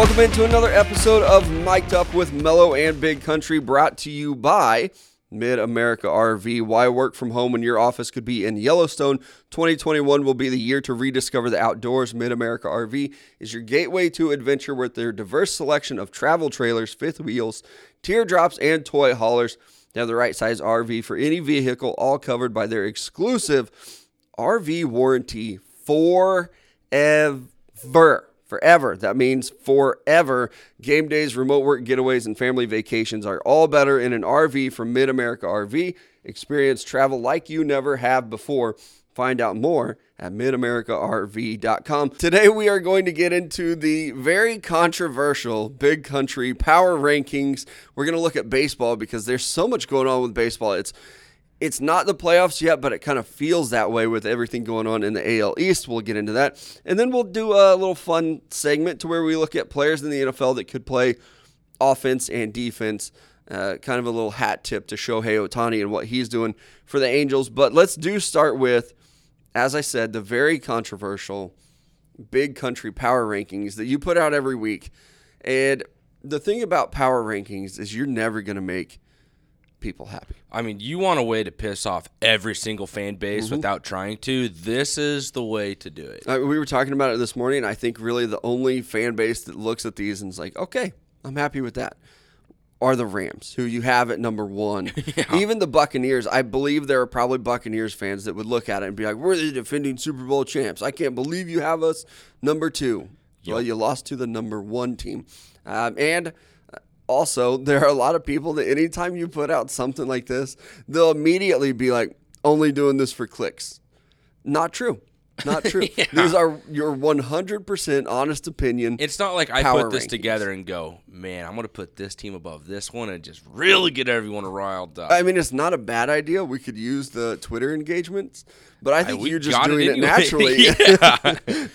welcome into another episode of Mic'd Up with Mello and Big Country, brought to you by Mid-America RV. Why work from home when your office could be in Yellowstone? 2021 will be the year to rediscover the outdoors. Mid-America RV is your gateway to adventure with their diverse selection of travel trailers, fifth wheels, teardrops, and toy haulers. They have the right size RV for any vehicle, all covered by their exclusive RV warranty forever. That means forever. Game days, remote work, getaways, and family vacations are all better in an RV from Mid-America RV. Experience travel like you never have before. Find out more at midamericarv.com. Today we are going to get into the very controversial Big Country power rankings. We're going to look at baseball because there's so much going on with baseball. It's not the playoffs yet, but it kind of feels that way with everything going on in the AL East. We'll get into that. And then we'll do a little fun segment to where we look at players in the NFL that could play offense and defense. Kind of a little hat tip to Shohei Ohtani and what he's doing for the Angels. But let's start with, as I said, the very controversial Big Country power rankings that you put out every week. And the thing about power rankings is you're never going to make people happy. I mean, you want a way to piss off every single fan base without trying to. This is the way to do it. We were talking about it this morning, and I think really the only fan base that looks at these and is like, okay, I'm happy with that, are the Rams, who you have at number one. Yeah. Even the Buccaneers, I believe there are probably Buccaneers fans that would look at it and be like, we're the defending Super Bowl champs. I can't believe you have us number two. Yep. Well, you lost to the number one team. And also, there are a lot of people that anytime you put out something like this, they'll immediately be like, only doing this for clicks. Not true. Not true. Yeah. These are your 100% honest opinion. It's not like I put this rankings together and go, man, I'm going to put this team above this one and just really get everyone riled up. I mean, it's not a bad idea. We could use the Twitter engagements, but I think you're just doing it naturally.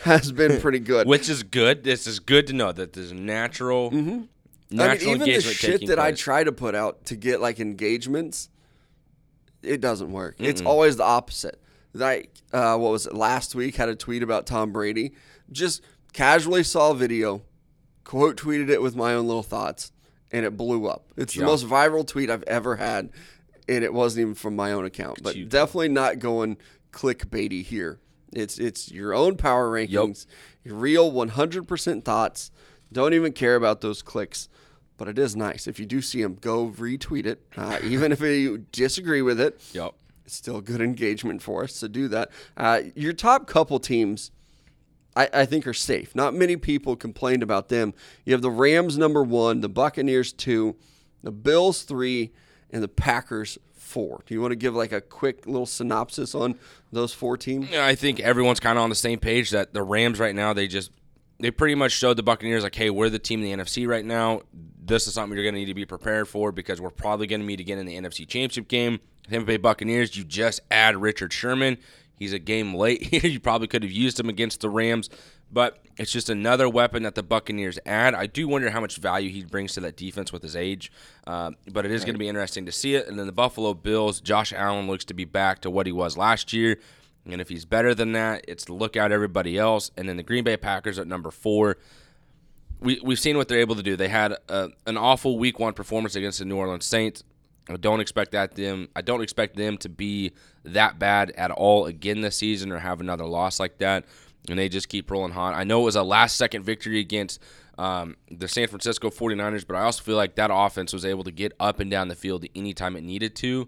Has been pretty good. Which is good. This is good to know that there's natural natural engagement. I mean, even the shit that I try to put out to get like engagements, it doesn't work. It's always the opposite. Like, what was it, last week, had a tweet about Tom Brady. Just casually saw a video, quote tweeted it with my own little thoughts, and it blew up. It's the most viral tweet I've ever had, and it wasn't even from my own account. But definitely not going clickbaity here. It's your own power rankings, your real 100% thoughts. Don't even care about those clicks. But it is nice. If you do see them, go retweet it, even if you disagree with it. Yep. It's still good engagement for us, so do that. Your top couple teams, I think, are safe. Not many people complained about them. You have the Rams number one, the Buccaneers two, the Bills three, and the Packers four. Do you want to give like a quick little synopsis on those four teams? Yeah, I think everyone's kind of on the same page that the Rams right now, they pretty much showed the Buccaneers like, hey, we're the team in the NFC right now. This is something you're going to need to be prepared for because we're probably going to meet again in the NFC Championship game. Tampa Bay Buccaneers, you just add Richard Sherman. He's a game late here. You probably could have used him against the Rams, but it's just another weapon that the Buccaneers add. I do wonder how much value he brings to that defense with his age, but it is going to be interesting to see it. And then the Buffalo Bills, Josh Allen looks to be back to what he was last year. And if he's better than that, it's look out everybody else. And then the Green Bay Packers at number four. We've seen what they're able to do. They had an awful Week 1 performance against the New Orleans Saints. I don't expect them to be that bad at all again this season or have another loss like that. And they just keep rolling hot. I know it was a last-second victory against the San Francisco 49ers, but I also feel like that offense was able to get up and down the field anytime it needed to.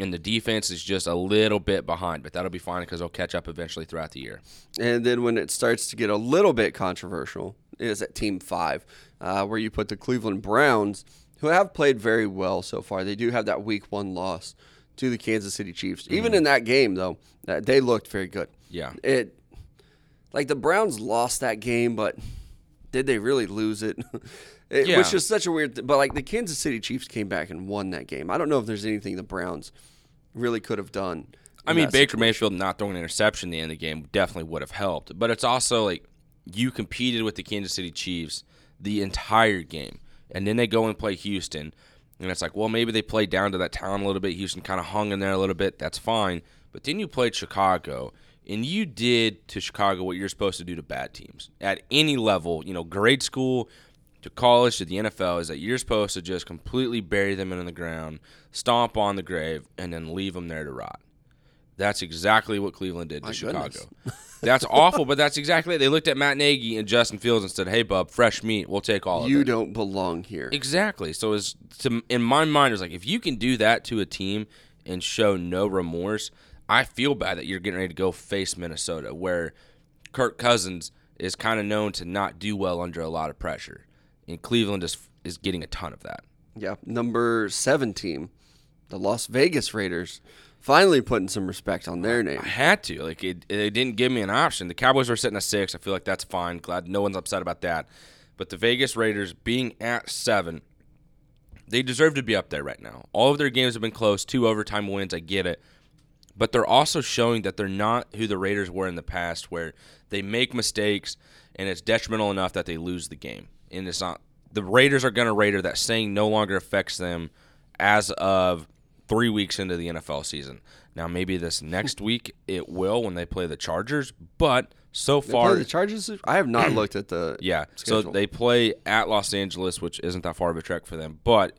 And the defense is just a little bit behind, but that'll be fine because they'll catch up eventually throughout the year. And then when it starts to get a little bit controversial is at Team 5, where you put the Cleveland Browns, who have played very well so far. They do have that Week 1 loss to the Kansas City Chiefs. Even in that game, though, they looked very good. Yeah. The Browns lost that game, but did they really lose it? Which is such a weird thing. But, the Kansas City Chiefs came back and won that game. I don't know if there's anything the Browns really could have done. I mean, Baker Mayfield not throwing an interception at the end of the game definitely would have helped. But it's also, you competed with the Kansas City Chiefs the entire game. And then they go and play Houston. And it's maybe they played down to that town a little bit. Houston kind of hung in there a little bit. That's fine. But then you played Chicago. And you did to Chicago what you're supposed to do to bad teams. At any level, grade school, to college to the NFL is that you're supposed to just completely bury them in the ground, stomp on the grave, and then leave them there to rot. That's exactly what Cleveland did to Chicago. That's awful, but that's exactly it. They looked at Matt Nagy and Justin Fields and said, hey, bub, fresh meat. We'll take all of it. You don't belong here. Exactly. So it's, to, in my mind, it's like, if you can do that to a team and show no remorse, I feel bad that you're getting ready to go face Minnesota, where Kirk Cousins is kind of known to not do well under a lot of pressure. And Cleveland is getting a ton of that. Yeah, number 7 team, the Las Vegas Raiders, finally putting some respect on their name. I had to. Like, they didn't give me an option. The Cowboys were sitting at 6. I feel like that's fine. Glad no one's upset about that. But the Vegas Raiders being at 7, they deserve to be up there right now. All of their games have been close, 2 overtime wins. I get it. But they're also showing that they're not who the Raiders were in the past, where they make mistakes and it's detrimental enough that they lose the game. And it's not the Raiders are going to Raider. That saying no longer affects them as of 3 weeks into the NFL season. Now, maybe this next week it will when they play the Chargers, but so far the Chargers, I have not looked at the schedule. So they play at Los Angeles, which isn't that far of a trek for them, but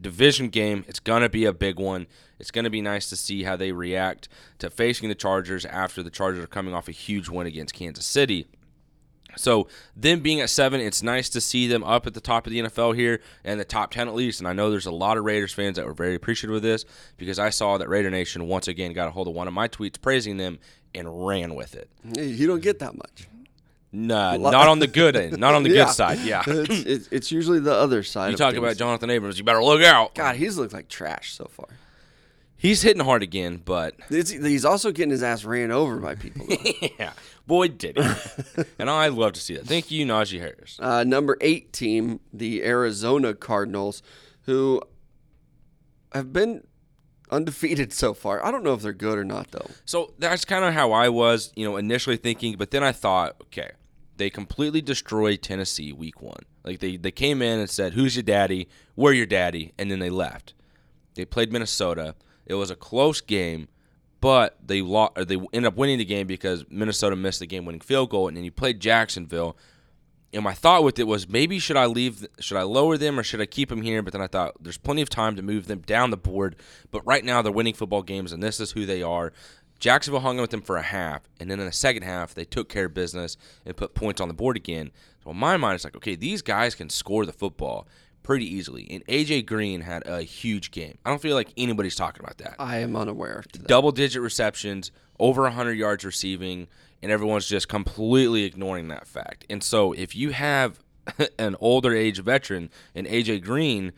division game, it's going to be a big one. It's going to be nice to see how they react to facing the Chargers after the Chargers are coming off a huge win against Kansas City. So them being at 7, it's nice to see them up at the top of the NFL here and the top 10 at least. And I know there's a lot of Raiders fans that were very appreciative of this, because I saw that Raider Nation once again got a hold of one of my tweets praising them and ran with it. You don't get that much. No, not on the good end. Not on the good side, It's usually the other side. You talk about Jonathan Abrams, you better look out. God, he's looked like trash so far. He's hitting hard again, but... He's also getting his ass ran over by people. Yeah, boy, did he. And I love to see that. Thank you, Najee Harris. Number 8 team, the Arizona Cardinals, who have been undefeated so far. I don't know if they're good or not, though. So that's kind of how I was, initially thinking, but then I thought, okay, they completely destroyed Tennessee week 1. Like, they came in and said, who's your daddy? We're your daddy. And then they left. They played Minnesota. It was a close game, but they ended up winning the game because Minnesota missed the game-winning field goal, and then you played Jacksonville. And my thought with it was, maybe should I lower them or should I keep them here? But then I thought, there's plenty of time to move them down the board. But right now they're winning football games, and this is who they are. Jacksonville hung with them for a half, and then in the second half they took care of business and put points on the board again. So in my mind, it's like, okay, these guys can score the football pretty easily. And AJ Green had a huge game. I don't feel like anybody's talking about that. I am unaware. Double-digit receptions, over 100 yards receiving, and everyone's just completely ignoring that fact. And so if you have an older age veteran and AJ Green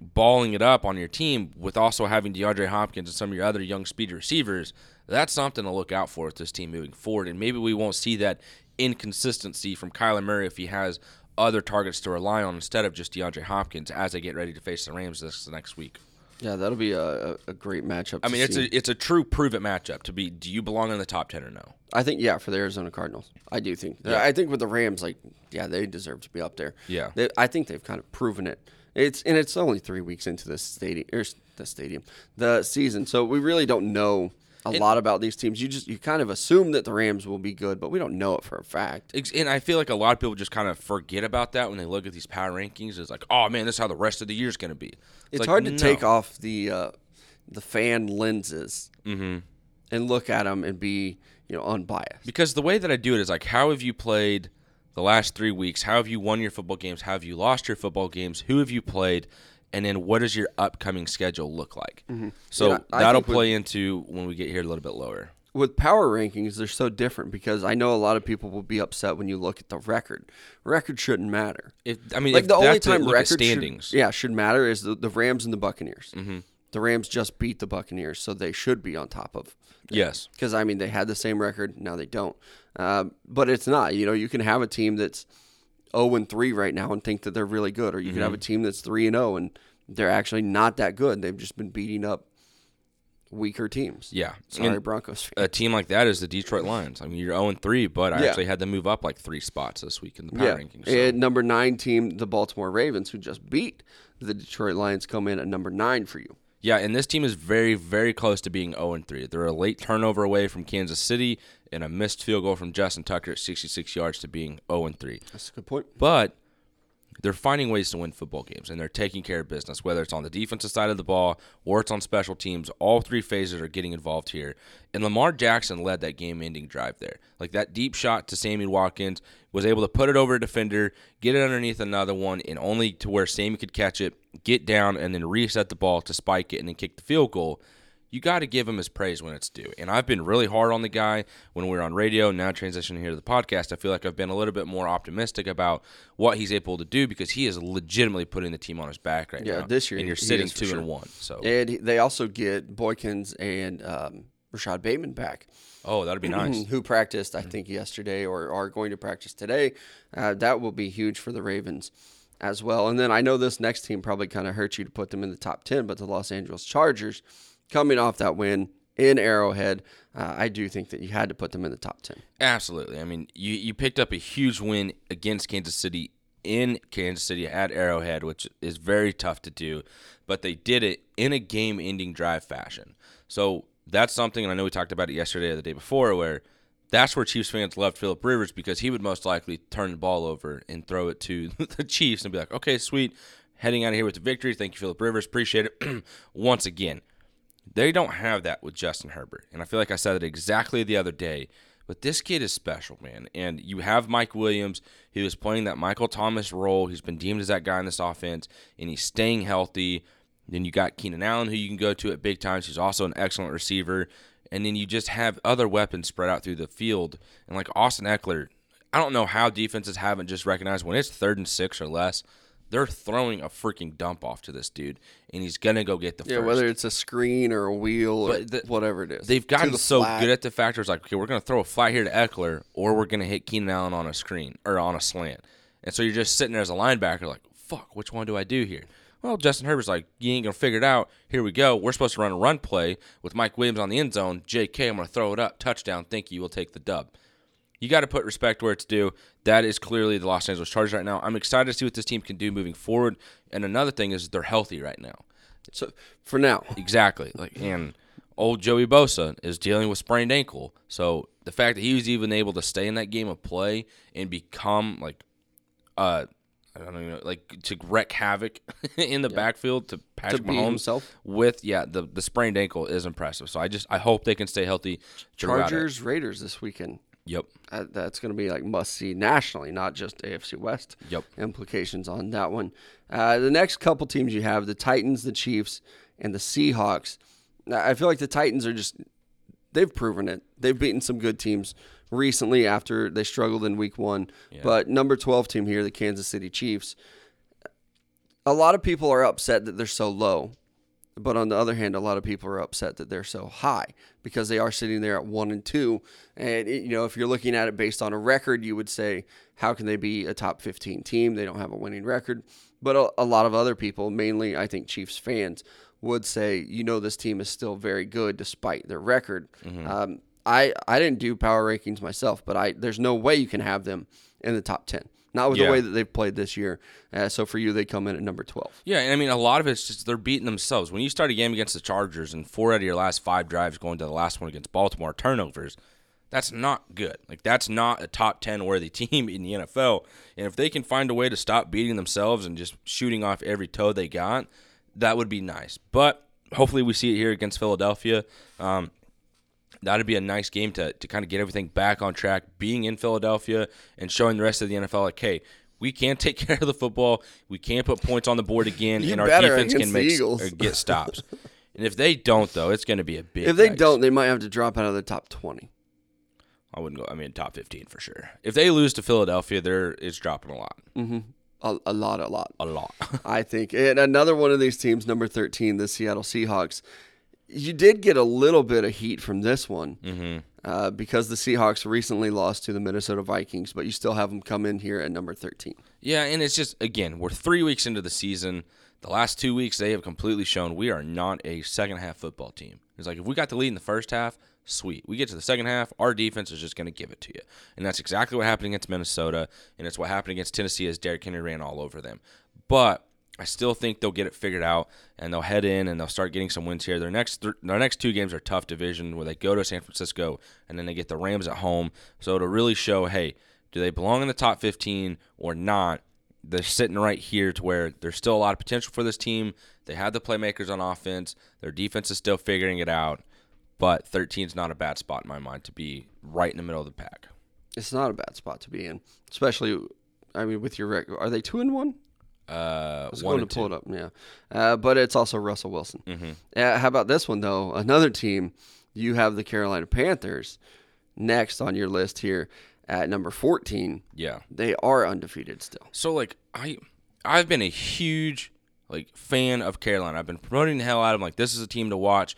balling it up on your team with also having DeAndre Hopkins and some of your other young speed receivers, that's something to look out for with this team moving forward. And maybe we won't see that inconsistency from Kyler Murray if he has other targets to rely on instead of just DeAndre Hopkins as they get ready to face the Rams this next week. Yeah, that'll be a great matchup. I mean, it's a true prove-it matchup to be, do you belong in the top 10 or no? I think, for the Arizona Cardinals. I do think. Yeah. I think with the Rams, they deserve to be up there. Yeah. I think they've kind of proven it. It's only 3 weeks into the season, so we really don't know a lot about these teams. You kind of assume that the Rams will be good, but we don't know it for a fact. And I feel like a lot of people just kind of forget about that when they look at these power rankings. It's like, oh man, this is how the rest of the year is going to be. It's hard to take off the fan lenses and look at them and be unbiased. Because the way that I do it is like, how have you played the last 3 weeks? How have you won your football games? How have you lost your football games? Who have you played? And then what does your upcoming schedule look like? Mm-hmm. So that'll play into when we get here a little bit lower. With power rankings, they're so different because I know a lot of people will be upset when you look at the record. Record shouldn't matter. The only time record standings should matter is the Rams and the Buccaneers. Mm-hmm. The Rams just beat the Buccaneers, so they should be on top of them. Yes. Because, they had the same record. Now they don't. But it's not. You can have a team that's 0-3 right now and think that they're really good, or you could have a team that's 3-0 and they're actually not that good. They've just been beating up weaker teams. Yeah. Sorry, and Broncos fans. A team like that is the Detroit Lions. You're 0-3, but I actually had to move up 3 spots this week in the power rankings. So. And number 9 team, the Baltimore Ravens, who just beat the Detroit Lions, come in at number 9 for you. Yeah, and this team is very, very close to being 0-3. They're a late turnover away from Kansas City and a missed field goal from Justin Tucker at 66 yards to being 0-3. That's a good point. But They're finding ways to win football games, and they're taking care of business, whether it's on the defensive side of the ball or it's on special teams. All three phases are getting involved here. And Lamar Jackson led that game-ending drive there. Like that deep shot to Sammy Watkins, was able to put it over a defender, get it underneath another one, and only to where Sammy could catch it, get down, and then reset the ball to spike it and then kick the field goal. You got to give him his praise when it's due. And I've been really hard on the guy when we were on radio. Now transitioning here to the podcast, I feel like I've been a little bit more optimistic about what he's able to do because he is legitimately putting the team on his back right now. Yeah, this year. And you're sitting 2-1. So, and they also get Boykins and Rashad Bateman back. Oh, that'd be nice. Who practiced, I think, yesterday or are going to practice today. That will be huge for the Ravens as well. And then I know this next team probably kind of hurts you to put them in the top 10, but the Los Angeles Chargers – coming off that win in Arrowhead, I do think that you had to put them in the top 10. Absolutely. I mean, you picked up a huge win against Kansas City in Kansas City at Arrowhead, which is very tough to do, but they did it in a game-ending drive fashion. So that's something, and I know we talked about it yesterday or the day before, where that's where Chiefs fans loved Phillip Rivers because he would most likely turn the ball over and throw it to the Chiefs and be like, okay, sweet, heading out of here with the victory. Thank you, Phillip Rivers. Appreciate it once again. They don't have that with Justin Herbert, and I feel like I said it exactly the other day, but this kid is special, man, and you have Mike Williams, who is playing that Michael Thomas role, who's been deemed as that guy in this offense, and he's staying healthy. Then you got Keenan Allen, who you can go to at big times, who's also an excellent receiver, and then you just have other weapons spread out through the field, and like Austin Eckler, I don't know how defenses haven't just recognized when it's 3rd and 6 or less, they're throwing a freaking dump off to this dude, and he's going to go get the first. Yeah, whether it's a screen or a wheel or whatever it is. They've gotten so good at the factors like, okay, we're going to throw a flat here to Eckler, or we're going to hit Keenan Allen on a screen or on a slant. And so you're just sitting there as a linebacker like, fuck, which one do I do here? Well, Justin Herbert's like, you ain't going to figure it out. Here we go. We're supposed to run a run play with Mike Williams on the end zone. JK, I'm going to throw it up. Touchdown. Thank you. We'll take the dub. You got to put respect where it's due. That is clearly the Los Angeles Chargers right now. I'm excited to see what this team can do moving forward. And another thing is they're healthy right now. So for now, exactly. Like, and old Joey Bosa is dealing with sprained ankle. So the fact that he was even able to stay in that game of play and become like, I don't even know, like to wreak havoc in the backfield to Patrick Mahomes himself. With the sprained ankle is impressive. So I hope they can stay healthy. Chargers Raiders this weekend. Yep. That's going to be like must-see nationally, not just AFC West. Yep. Implications on that one. The next couple teams you have, the Titans, the Chiefs, and the Seahawks. I feel like the Titans are just – they've proven it. They've beaten some good teams recently after they struggled in Week 1. Yeah. But number 12 team here, the Kansas City Chiefs, a lot of people are upset that they're so low. But on the other hand, a lot of people are upset that they're so high because they are sitting there at 1-2. And, you know, if you're looking at it based on a record, you would say, how can they be a top 15 team? They don't have a winning record. But a lot of other people, mainly I think Chiefs fans, would say, you know, this team is still very good despite their record. Mm-hmm. I didn't do power rankings myself, but there's no way you can have them in the top 10. Not with the way that they've played this year. So for you, they come in at number 12. Yeah, and I mean, a lot of it's just they're beating themselves. When you start a game against the Chargers and 4 out of your last 5 drives going to the last one against Baltimore turnovers, that's not good. Like, that's not a top 10 worthy team in the NFL. And if they can find a way to stop beating themselves and just shooting off every toe they got, that would be nice. But hopefully we see it here against Philadelphia. That'd be a nice game to kind of get everything back on track, being in Philadelphia and showing the rest of the NFL, like, hey, we can take care of the football, we can put points on the board again, and our defense can make or get stops. And if they don't, though, it's going to be a big If they don't, they might have to drop out of the top 20. I wouldn't go. I mean, top 15 for sure. If they lose to Philadelphia, it's dropping a lot. Mm-hmm. A lot. I think. And another one of these teams, number 13, the Seattle Seahawks. You did get a little bit of heat from this one because the Seahawks recently lost to the Minnesota Vikings, but you still have them come in here at number 13. Yeah, and it's just, again, we're 3 weeks into the season. The last 2 weeks, they have completely shown we are not a second-half football team. It's like, if we got the lead in the first half, sweet. We get to the second half, our defense is just going to give it to you. And that's exactly what happened against Minnesota, and it's what happened against Tennessee as Derrick Henry ran all over them. But I still think they'll get it figured out, and they'll head in, and they'll start getting some wins here. Their next 2 games are tough division, where they go to San Francisco, and then they get the Rams at home. So to really show, hey, do they belong in the top 15 or not, they're sitting right here to where there's still a lot of potential for this team. They have the playmakers on offense. Their defense is still figuring it out. But 13 is not a bad spot in my mind to be right in the middle of the pack. It's not a bad spot to be in, especially, I mean, with your record. Are they 2-1? I was going to pull it up, yeah. But it's also Russell Wilson. Mm-hmm. How about this one, though? Another team, you have the Carolina Panthers next on your list here at number 14. Yeah. They are undefeated still. So, like, I've been a huge, like, fan of Carolina. I've been promoting the hell out of them. Like, this is a team to watch.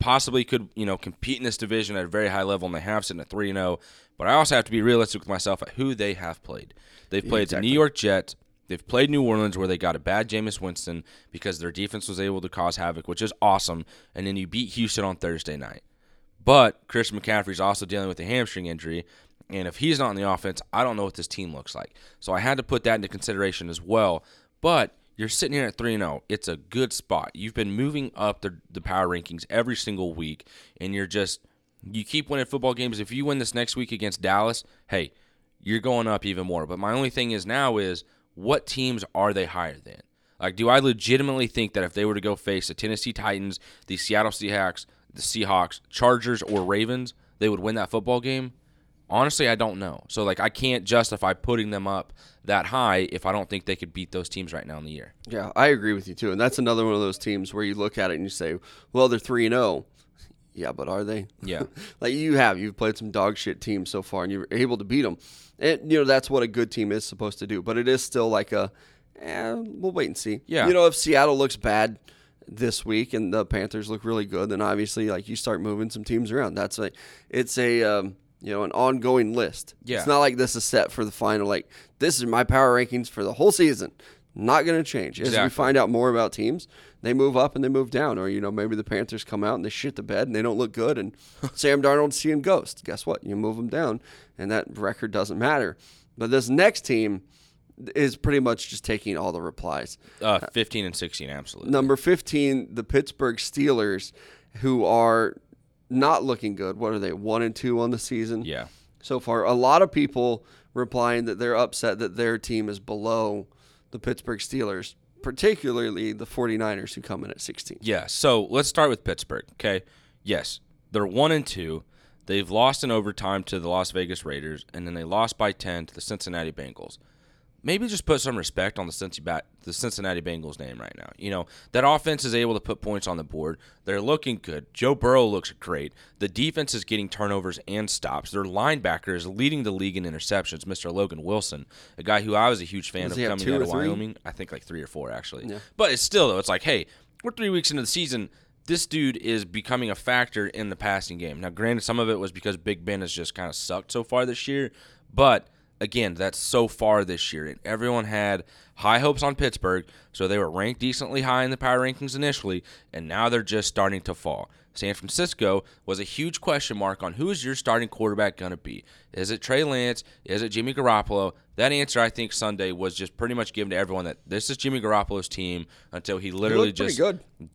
Possibly could, you know, compete in this division at a very high level, and they have sitting at 3-0. But I also have to be realistic with myself at who they have played. They've played the New York Jets. They've played New Orleans, where they got a bad Jameis Winston because their defense was able to cause havoc, which is awesome. And then you beat Houston on Thursday night. But Christian McCaffrey's also dealing with a hamstring injury, and if he's not on the offense, I don't know what this team looks like. So I had to put that into consideration as well. But you're sitting here at 3-0. It's a good spot. You've been moving up the power rankings every single week, and you keep winning football games. If you win this next week against Dallas, hey, you're going up even more. But my only thing is now is, what teams are they higher than? Like, do I legitimately think that if they were to go face the Tennessee Titans, the Seattle Seahawks, Chargers, or Ravens, they would win that football game? Honestly, I don't know. So, like, I can't justify putting them up that high if I don't think they could beat those teams right now in the year. Yeah, I agree with you, too. And that's another one of those teams where you look at it and you say, well, they're 3-0. Yeah, but are they? Yeah. Like, you've played some dog shit teams so far, and you were able to beat them. And, you know, that's what a good team is supposed to do. But it is still like we'll wait and see. Yeah. You know, if Seattle looks bad this week and the Panthers look really good, then obviously, like, you start moving some teams around. That's like, it's a, you know, an ongoing list. Yeah. It's not like this is set for the final. Like, this is my power rankings for the whole season. Not going to change. As we find out more about teams, they move up and they move down. Or, you know, maybe the Panthers come out and they shit the bed and they don't look good. And Sam Darnold's seeing ghosts. Guess what? You move them down, and that record doesn't matter. But this next team is pretty much just taking all the replies. 15 and 16, absolutely. Number 15, the Pittsburgh Steelers, who are not looking good. What are they, 1-2 on the season? Yeah. So far, a lot of people replying that they're upset that their team is below the Pittsburgh Steelers, particularly the 49ers, who come in at 16. Yeah, so let's start with Pittsburgh, okay? Yes, they're 1-2. They've lost in overtime to the Las Vegas Raiders, and then they lost by 10 to the Cincinnati Bengals. Maybe just put some respect on the Cincinnati Bengals name right now. You know, that offense is able to put points on the board. They're looking good. Joe Burrow looks great. The defense is getting turnovers and stops. Their linebacker is leading the league in interceptions, Mr. Logan Wilson, a guy who I was a huge fan of coming out of Wyoming. I think like 3 or 4, actually. Yeah. But it's still, though, it's like, hey, we're 3 weeks into the season. This dude is becoming a factor in the passing game. Now, granted, some of it was because Big Ben has just kind of sucked so far this year, but again, that's so far this year, and everyone had high hopes on Pittsburgh, so they were ranked decently high in the power rankings initially, and now they're just starting to fall. San Francisco was a huge question mark on who is your starting quarterback going to be. Is it Trey Lance? Is it Jimmy Garoppolo? That answer, I think, Sunday was just pretty much given to everyone that this is Jimmy Garoppolo's team until he literally just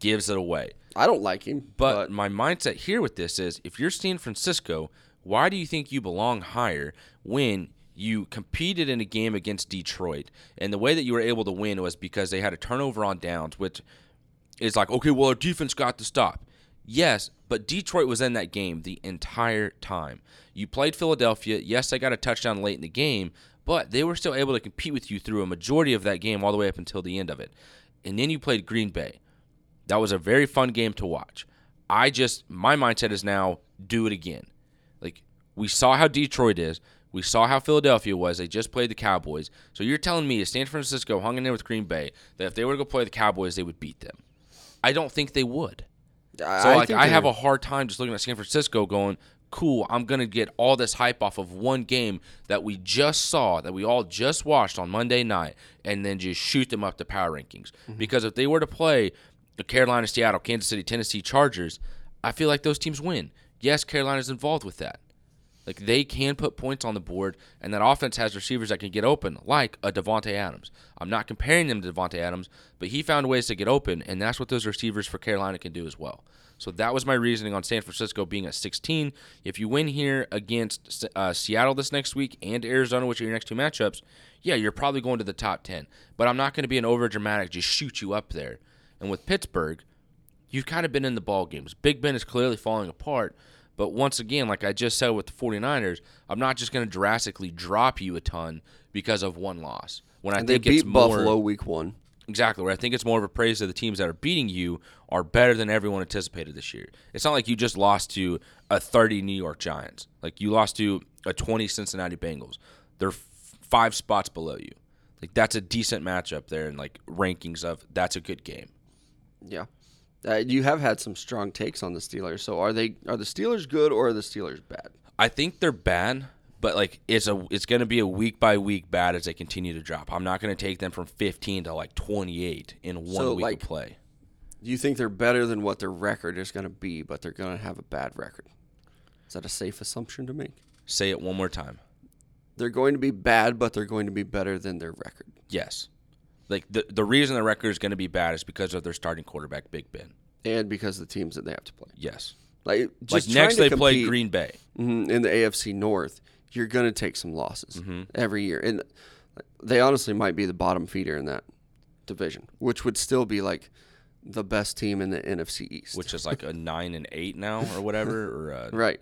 gives it away. I don't like him. But my mindset here with this is, if you're San Francisco, why do you think you belong higher when you competed in a game against Detroit, and the way that you were able to win was because they had a turnover on downs, which is like, okay, well, our defense got the stop. Yes, but Detroit was in that game the entire time. You played Philadelphia. Yes, they got a touchdown late in the game, but they were still able to compete with you through a majority of that game all the way up until the end of it. And then you played Green Bay. That was a very fun game to watch. My mindset is now, do it again. Like, we saw how Detroit is. We saw how Philadelphia was. They just played the Cowboys. So you're telling me if San Francisco hung in there with Green Bay, that if they were to go play the Cowboys, they would beat them? I don't think they would. I have a hard time just looking at San Francisco going, cool, I'm going to get all this hype off of one game that we just saw, that we all just watched on Monday night, and then just shoot them up the power rankings. Mm-hmm. Because if they were to play the Carolina, Seattle, Kansas City, Tennessee Chargers, I feel like those teams win. Yes, Carolina's involved with that. Like, they can put points on the board, and that offense has receivers that can get open, like a Devontae Adams. I'm not comparing them to Devontae Adams, but he found ways to get open, and that's what those receivers for Carolina can do as well. So that was my reasoning on San Francisco being a 16. If you win here against Seattle this next week and Arizona, which are your next two matchups, yeah, you're probably going to the top 10. But I'm not going to be an overdramatic, just shoot you up there. And with Pittsburgh, you've kind of been in the ball games. Big Ben is clearly falling apart. But once again, like I just said with the 49ers, I'm not just going to drastically drop you a ton because of one loss. When I think it's more, Buffalo week 1. Exactly, where I think it's more of a praise that the teams that are beating you are better than everyone anticipated this year. It's not like you just lost to a 30 New York Giants. Like, you lost to a 20 Cincinnati Bengals. They're 5 spots below you. Like, that's a decent matchup there in, like, rankings of that's a good game. Yeah. You have had some strong takes on the Steelers. So are the Steelers good or are the Steelers bad? I think they're bad. But, like, it's going to be a week-by-week bad as they continue to drop. I'm not going to take them from 15 to, like, 28 in one week of play. You think they're better than what their record is going to be, but they're going to have a bad record. Is that a safe assumption to make? Say it one more time. They're going to be bad, but they're going to be better than their record. Yes. Like, the reason their record is going to be bad is because of their starting quarterback, Big Ben. And because of the teams that they have to play. Yes. Like, just next they play Green Bay. In the AFC North. You're going to take some losses every year. And they honestly might be the bottom feeder in that division, which would still be like the best team in the NFC East. Which is like a 9-8 now or whatever. Or right.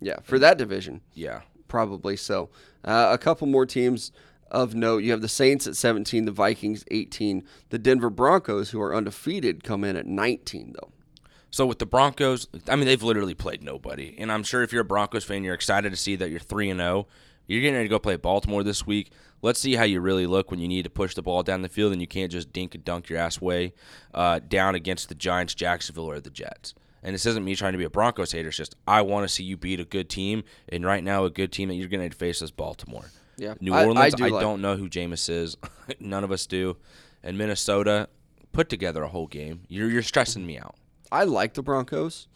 Yeah, for that division. Yeah. Probably so. A couple more teams of note. You have the Saints at 17, the Vikings 18. The Denver Broncos, who are undefeated, come in at 19, though. So with the Broncos, I mean, they've literally played nobody. And I'm sure if you're a Broncos fan, you're excited to see that you're 3-0. You're getting ready to go play Baltimore this week. Let's see how you really look when you need to push the ball down the field and you can't just dink and dunk your ass way down against the Giants, Jacksonville, or the Jets. And this isn't me trying to be a Broncos hater. It's just I want to see you beat a good team. And right now, a good team that you're going to face is Baltimore. Yeah, New Orleans, I don't know who Jameis is. None of us do. And Minnesota, put together a whole game. You're stressing me out. I like the Broncos,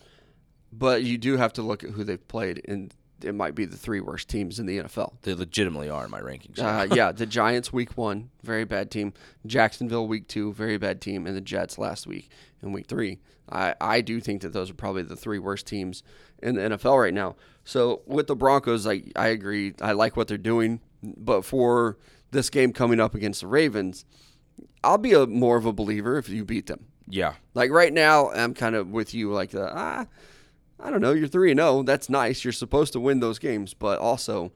but you do have to look at who they've played, and it might be the 3 worst teams in the NFL. They legitimately are in my rankings. Yeah, the Giants week 1, very bad team. Jacksonville week 2, very bad team. And the Jets last week in week 3. I do think that those are probably the 3 worst teams in the NFL right now. So with the Broncos, I agree. I like what they're doing, but for this game coming up against the Ravens, I'll be more of a believer if you beat them. Yeah. Like right now, I'm kind of with you like, I don't know, you're 3-0. That's nice. You're supposed to win those games. But also,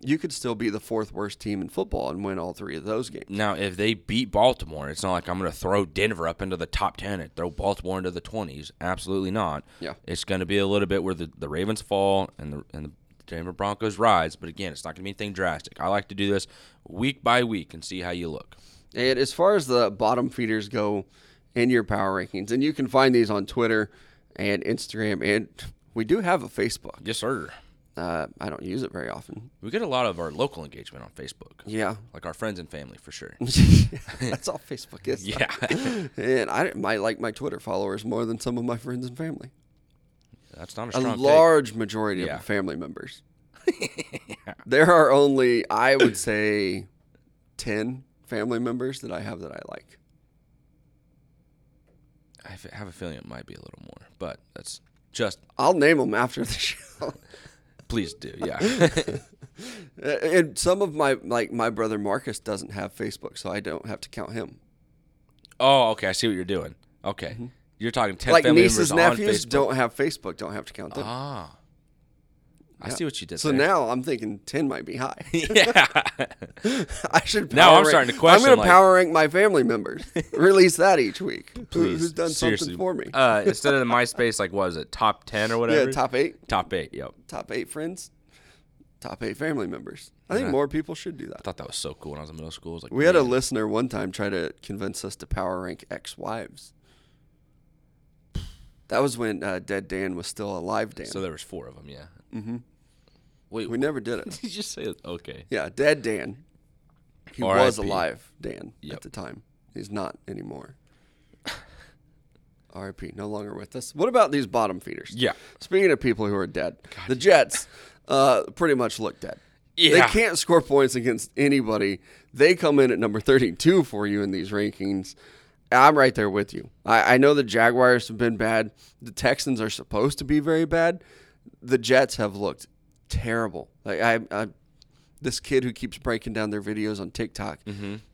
you could still be the 4th worst team in football and win all 3 of those games. Now, if they beat Baltimore, it's not like I'm going to throw Denver up into the top 10 and throw Baltimore into the 20s. Absolutely not. Yeah. It's going to be a little bit where the Ravens fall and the Denver Broncos rise. But again, it's not going to be anything drastic. I like to do this week by week and see how you look. And as far as the bottom feeders go, in your power rankings. And you can find these on Twitter and Instagram. And we do have a Facebook. Yes, sir. I don't use it very often. We get a lot of our local engagement on Facebook. Yeah. Like our friends and family, for sure. That's all Facebook is. Yeah. And I might like my Twitter followers more than some of my friends and family. That's not a strong take. A large majority of family members. Yeah. There are only, I would say, 10 family members that I have that I like. I have a feeling it might be a little more, but that's just... I'll name them after the show. Please do, yeah. And some of my... Like, my brother Marcus doesn't have Facebook, so I don't have to count him. Oh, okay. I see what you're doing. Okay. Mm-hmm. You're talking 10 like family members on Facebook. Like, nieces, nephews don't have Facebook. Don't have to count them. Ah. Yeah. I see what you did there. So now I'm thinking 10 might be high. Yeah. I should power rank. I'm starting to question. I'm going to power rank my family members. Release that each week. Please. Who's done something for me? Instead of the MySpace, like, what is it, top 10 or whatever? Yeah, top 8. Top 8, yep. Top 8 friends. Top 8 family members. I think more people should do that. I thought that was so cool when I was in middle school. Like, we had a listener one time try to convince us to power rank ex-wives. That was when Dead Dan was still alive, Dan. So there was 4 of them, yeah. Mm-hmm. Wait, we never did it. Did you just say it? Okay. Yeah, Dead Dan. He was alive, Dan, at the time. He's not anymore. R.I.P. No longer with us. What about these bottom feeders? Yeah. Speaking of people who are dead, the Jets pretty much look dead. Yeah. They can't score points against anybody. They come in at number 32 for you in these rankings. I'm right there with you. I know the Jaguars have been bad. The Texans are supposed to be very bad. The Jets have looked terrible. Like I this kid who keeps breaking down their videos on TikTok,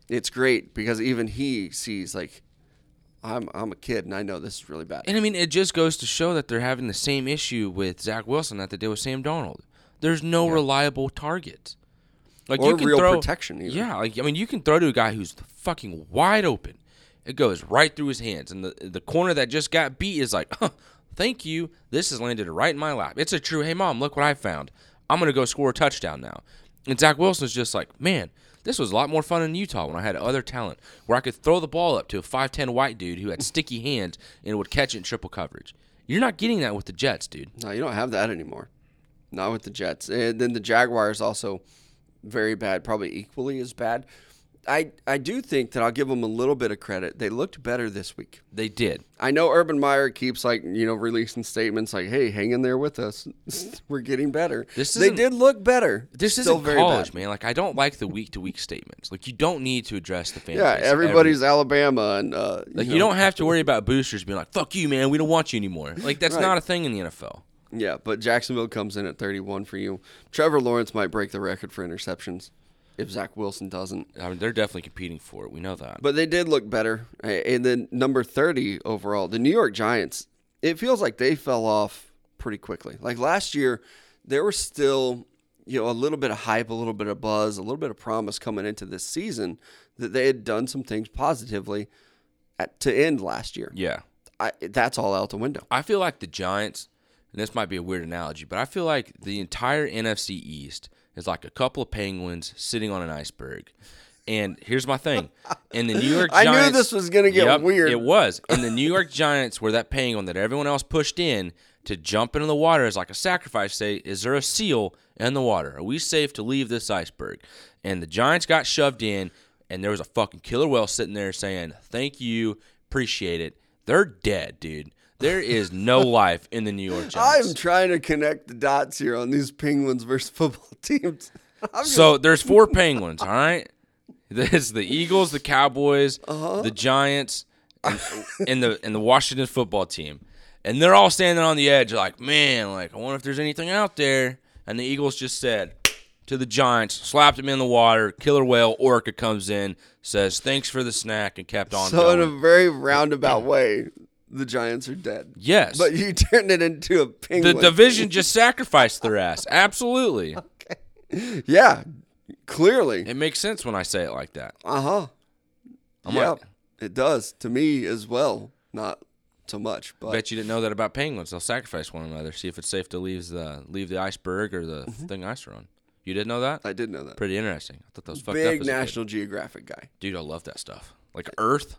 it's great because even he sees like, I'm a kid and I know this is really bad. And I mean, it just goes to show that they're having the same issue with Zach Wilson that they did with Sam Darnold. There's no reliable target. Like or you can real throw, protection either. Yeah, like I mean, you can throw to a guy who's fucking wide open. It goes right through his hands, and the corner that just got beat is like, huh, thank you. This has landed right in my lap. It's a true, hey, mom, look what I found. I'm going to go score a touchdown now. And Zach Wilson's just like, man, this was a lot more fun in Utah when I had other talent, where I could throw the ball up to a 5'10 white dude who had sticky hands and would catch it in triple coverage. You're not getting that with the Jets, dude. No, you don't have that anymore. Not with the Jets. And then the Jaguars also very bad, probably equally as bad. I do think that I'll give them a little bit of credit. They looked better this week. They did. I know Urban Meyer keeps like, you know, releasing statements like, "Hey, hang in there with us. We're getting better." They did look better. This is still college, bad. Man. Like I don't like the week to week statements. Like you don't need to address the fan. Yeah, everybody's Alabama, and like you don't have to worry about boosters being like, "Fuck you, man. We don't want you anymore." Like that's not a thing in the NFL. Yeah, but Jacksonville comes in at 31 for you. Trevor Lawrence might break the record for interceptions. If Zach Wilson doesn't. I mean, they're definitely competing for it. We know that. But they did look better. And then number 30 overall, the New York Giants, it feels like they fell off pretty quickly. Like last year, there were still, you know, a little bit of hype, a little bit of buzz, a little bit of promise coming into this season that they had done some things positively to end last year. Yeah. That's all out the window. I feel like the Giants, and this might be a weird analogy, but I feel like the entire NFC East is like a couple of penguins sitting on an iceberg. And here's my thing. In the New York Giants... I knew this was going to get weird. It was. And the New York Giants were that penguin that everyone else pushed in to jump into the water as like a sacrifice. Say, is there a seal in the water? Are we safe to leave this iceberg? And the Giants got shoved in, and there was a fucking killer whale sitting there saying, thank you, appreciate it. They're dead, dude. There is no life in the New York Giants. I'm trying to connect the dots here on these Penguins versus football teams. So there's four Penguins, all right? There's the Eagles, the Cowboys, the Giants, and the Washington football team. And they're all standing on the edge like, man, like I wonder if there's anything out there. And the Eagles just said to the Giants, slapped him in the water, killer whale, orca comes in, says thanks for the snack, and kept on going. So in a very roundabout way, the Giants are dead. Yes. But you turned it into a penguin. The division just sacrificed their ass. Absolutely. Okay. Yeah, clearly. It makes sense when I say it like that. Uh-huh. Yeah, like, it does. To me as well. Not so much. But I bet you didn't know that about penguins. They'll sacrifice one another, see if it's safe to leave the iceberg or the thing ice around. You didn't know that? I did know that. Pretty interesting. I thought that was fucked up. Big National Geographic guy. Dude, I love that stuff. Like Earth.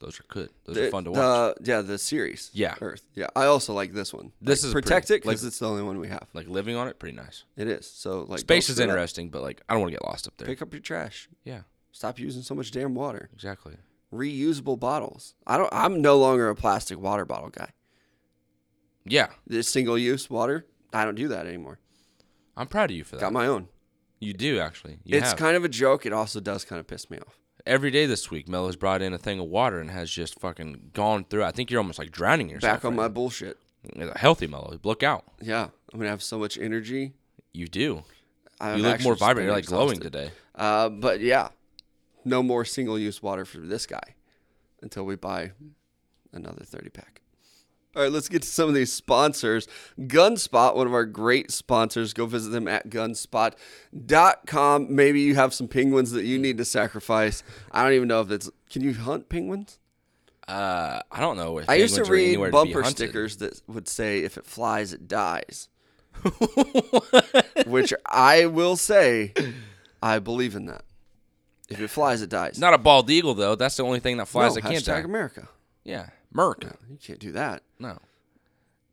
Those are good. Those are fun to watch. Yeah, the series. Yeah. Earth. Yeah. I also like this one. This is protect it because it's the only one we have. Like living on it, pretty nice. It is. So like space is interesting, but like I don't want to get lost up there. Pick up your trash. Yeah. Stop using so much damn water. Exactly. Reusable bottles. I'm no longer a plastic water bottle guy. Yeah. This single use water, I don't do that anymore. I'm proud of you for that. Got my own. You do actually. It's kind of a joke. It also does kind of piss me off. Every day this week, Melo's brought in a thing of water and has just fucking gone through. I think you're almost like drowning yourself. Back on my bullshit. Healthy Melo. Look out. Yeah. I'm going to have so much energy. You do. You look more vibrant. You're like glowing today. But yeah, no more single-use water for this guy until we buy another 30-pack. All right, let's get to some of these sponsors. GunSpot, one of our great sponsors. Go visit them at gunspot.com. Maybe you have some penguins that you need to sacrifice. I don't even know if that's... Can you hunt penguins? I don't know. I used to read bumper stickers that would say, if it flies, it dies. Which I will say, I believe in that. If it flies, it dies. Not a bald eagle, though. That's the only thing that flies that can't die. Hashtag America. Yeah. Merc. No, you can't do that. No.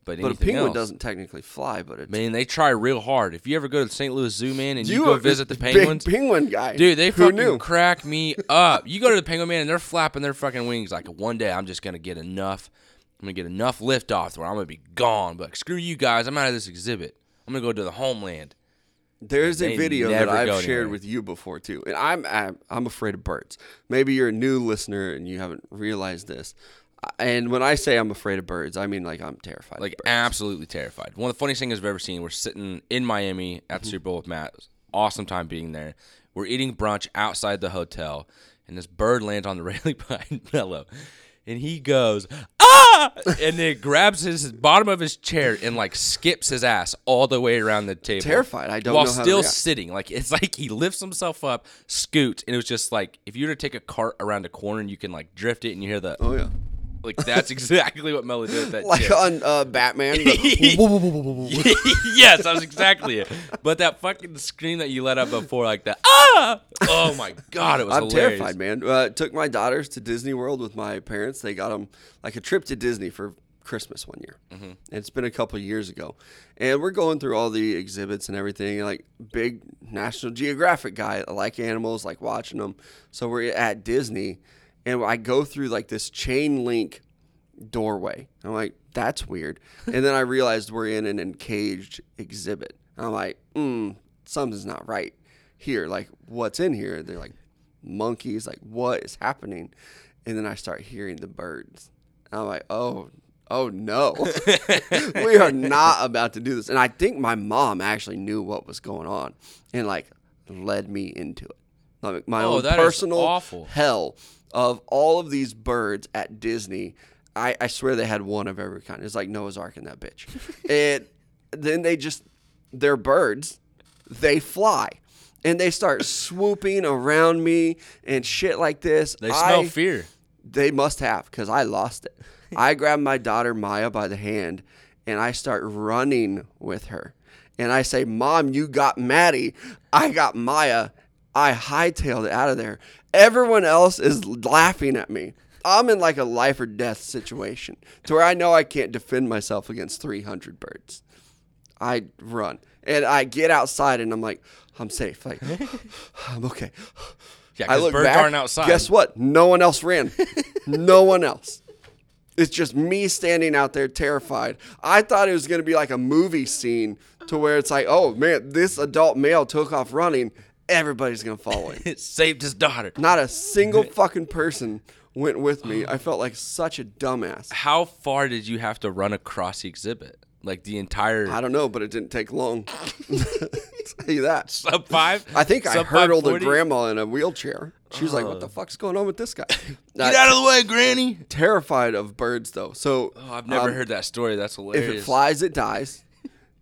But a penguin doesn't technically fly, but it's... Man, they try real hard. If you ever go to the St. Louis Zoo, man, and you go visit the penguins... Big penguin guy. Dude, they fucking crack me up. You go to the penguin, man, and they're flapping their fucking wings like, one day I'm just going to get enough... I'm going to get enough lift off where I'm going to be gone. But like, screw you guys. I'm out of this exhibit. I'm going to go to the homeland. There's a video that I've shared with you before too, and I'm afraid of birds. Maybe you're a new listener and you haven't realized this. And when I say I'm afraid of birds, I mean like I'm terrified. Like absolutely terrified. One of the funniest things I've ever seen. We're sitting in Miami at the Super Bowl with Matt. Awesome time being there. We're eating brunch outside the hotel, and this bird lands on the railing behind Mello, and he goes, ah! And then grabs his bottom of his chair and, like, skips his ass all the way around the table. Terrified. I don't know how to react. While still sitting. Like, it's like he lifts himself up, scoots, and it was just like, if you were to take a cart around a corner and you can, like, drift it and you hear the... Oh, yeah. Like, that's exactly what Mello did with that like chip. On Batman. Yes, that was exactly it. But that fucking scream that you let out before, like that, ah! Oh, my God, it was hilarious. I'm terrified, man. Took my daughters to Disney World with my parents. They got them, like, a trip to Disney for Christmas one year. Mm-hmm. It's been a couple of years ago. And we're going through all the exhibits and everything. And, like, big National Geographic guy. I like animals, like watching them. So we're at Disney. And I go through, like, this chain link doorway. I'm like, that's weird. And then I realized we're in an encaged exhibit. I'm like, something's not right here. Like, what's in here? They're like, monkeys. Like, what is happening? And then I start hearing the birds. I'm like, oh, no. We are not about to do this. And I think my mom actually knew what was going on and, like, led me into it. Like, my own personal hell. Of all of these birds at Disney, I swear they had one of every kind. It's like Noah's Ark in that bitch. And then they're birds. They fly. And they start swooping around me and shit like this. They smell fear. They must have, because I lost it. I grabbed my daughter Maya by the hand, and I start running with her. And I say, Mom, you got Maddie. I got Maya. I hightailed it out of there. Everyone else is laughing at me. I'm in like a life or death situation to where I know I can't defend myself against 300 birds. I run. And I get outside and I'm like, I'm safe. Like, I'm okay. Yeah, because birds aren't outside. Guess what? No one else ran. No one else. It's just me standing out there terrified. I thought it was going to be like a movie scene to where it's like, oh, man, this adult male took off running. Everybody's going to follow him. It saved his daughter. Not a single fucking person went with me. I felt like such a dumbass. How far did you have to run across the exhibit? Like the entire... I don't know, but it didn't take long. I'll tell you that. Sub five? I think I hurdled a grandma in a wheelchair. She was like, what the fuck's going on with this guy? Get out of the way, Granny. Terrified of birds, though. So I've never heard that story. That's hilarious. If it flies, it dies.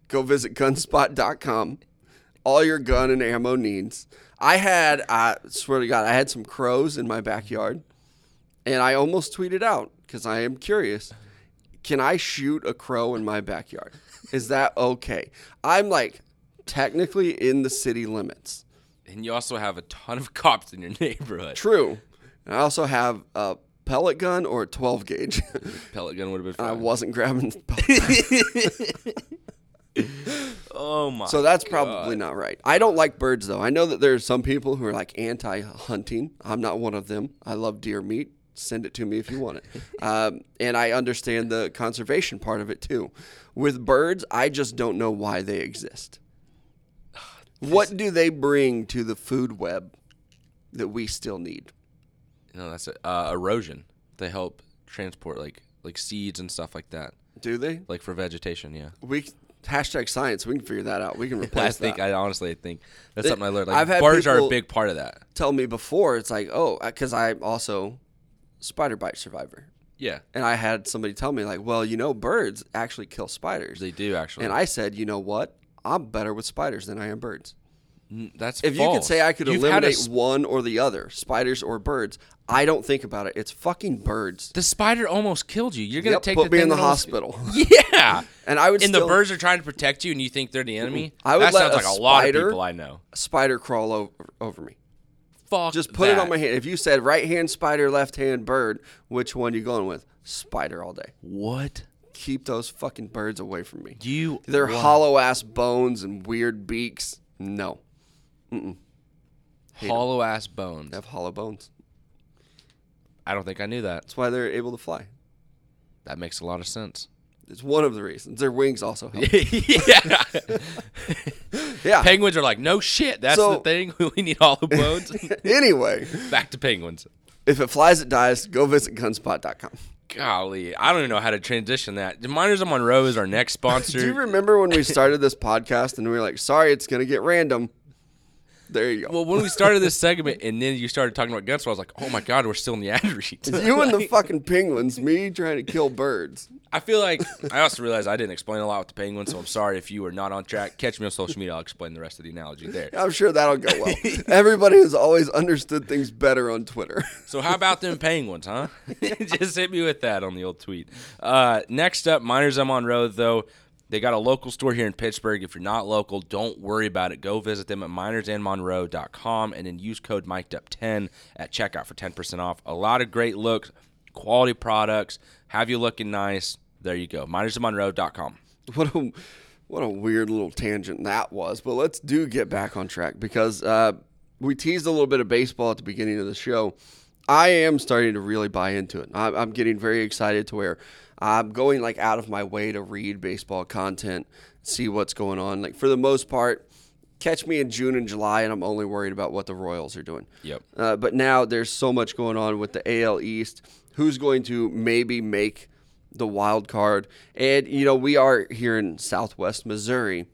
Go visit gunspot.com. All your gun and ammo needs. I swear to God, I had some crows in my backyard, and I almost tweeted out because I am curious. Can I shoot a crow in my backyard? Is that okay? I'm like technically in the city limits. And you also have a ton of cops in your neighborhood. True. And I also have a pellet gun or a 12 gauge. Pellet gun would have been fine. I wasn't grabbing the pellet gun. Oh my! So that's probably not right. I don't like birds, though. I know that there are some people who are like anti-hunting. I'm not one of them. I love deer meat. Send it to me if you want it. And I understand the conservation part of it too. With birds, I just don't know why they exist. What do they bring to the food web that we still need? No, that's erosion. They help transport like seeds and stuff like that. Do they? Like for vegetation? Yeah. #science, we can figure that out. We can replace that. I honestly think that's something I learned. Like, birds are a big part of that. Tell me before, it's like, because I'm also spider bite survivor. Yeah. And I had somebody tell me, like, well, birds actually kill spiders. They do, actually. And I said, you know what? I'm better with spiders than I am birds. That's false. If you could say I could eliminate one or the other, spiders or birds, I don't think about it. It's fucking birds. The spider almost killed you. You're going to take the thing. Put me in the hospital. Yeah. The birds are trying to protect you and you think they're the enemy? That sounds like a lot of people I know. A spider crawl over me. Fuck. Just put it on my hand. If you said right hand spider, left hand bird, which one are you going with? Spider all day. What? Keep those fucking birds away from me. They're hollow-ass bones and weird beaks. No. Hollow-ass bones. They have hollow bones. I don't think I knew that. That's why they're able to fly. That makes a lot of sense. It's one of the reasons. Their wings also help. Yeah. Yeah. Penguins are like, no shit, that's the thing. We need all the bones. Anyway. Back to Penguins. If it flies, it dies. Go visit gunspot.com. Golly, I don't even know how to transition that. Miners on Monroe is our next sponsor. Do you remember when we started this podcast and we were like, sorry, it's going to get random? There you go. Well, when we started this segment and then you started talking about guns, so I was like, oh, my God, we're still in the ad read. You and the fucking penguins, me trying to kill birds. I feel like I also realized I didn't explain a lot with the penguins, so I'm sorry if you were not on track. Catch me on social media. I'll explain the rest of the analogy there. I'm sure that'll go well. Everybody has always understood things better on Twitter. So how about them penguins, huh? Just hit me with that on the old tweet. Next up, Miners on Monroe, though. They got a local store here in Pittsburgh. If you're not local, don't worry about it. Go visit them at minersandmonroe.com and then use code MICED UP10 at checkout for 10% off. A lot of great looks, quality products, have you looking nice. There you go, minersandmonroe.com. What a weird little tangent that was, but let's get back on track because we teased a little bit of baseball at the beginning of the show. I am starting to really buy into it. I'm getting very excited to where I'm going like out of my way to read baseball content, see what's going on. Like for the most part, catch me in June and July, and I'm only worried about what the Royals are doing. Yep. But now there's so much going on with the AL East. Who's going to maybe make the wild card? And you know we are here in Southwest Missouri.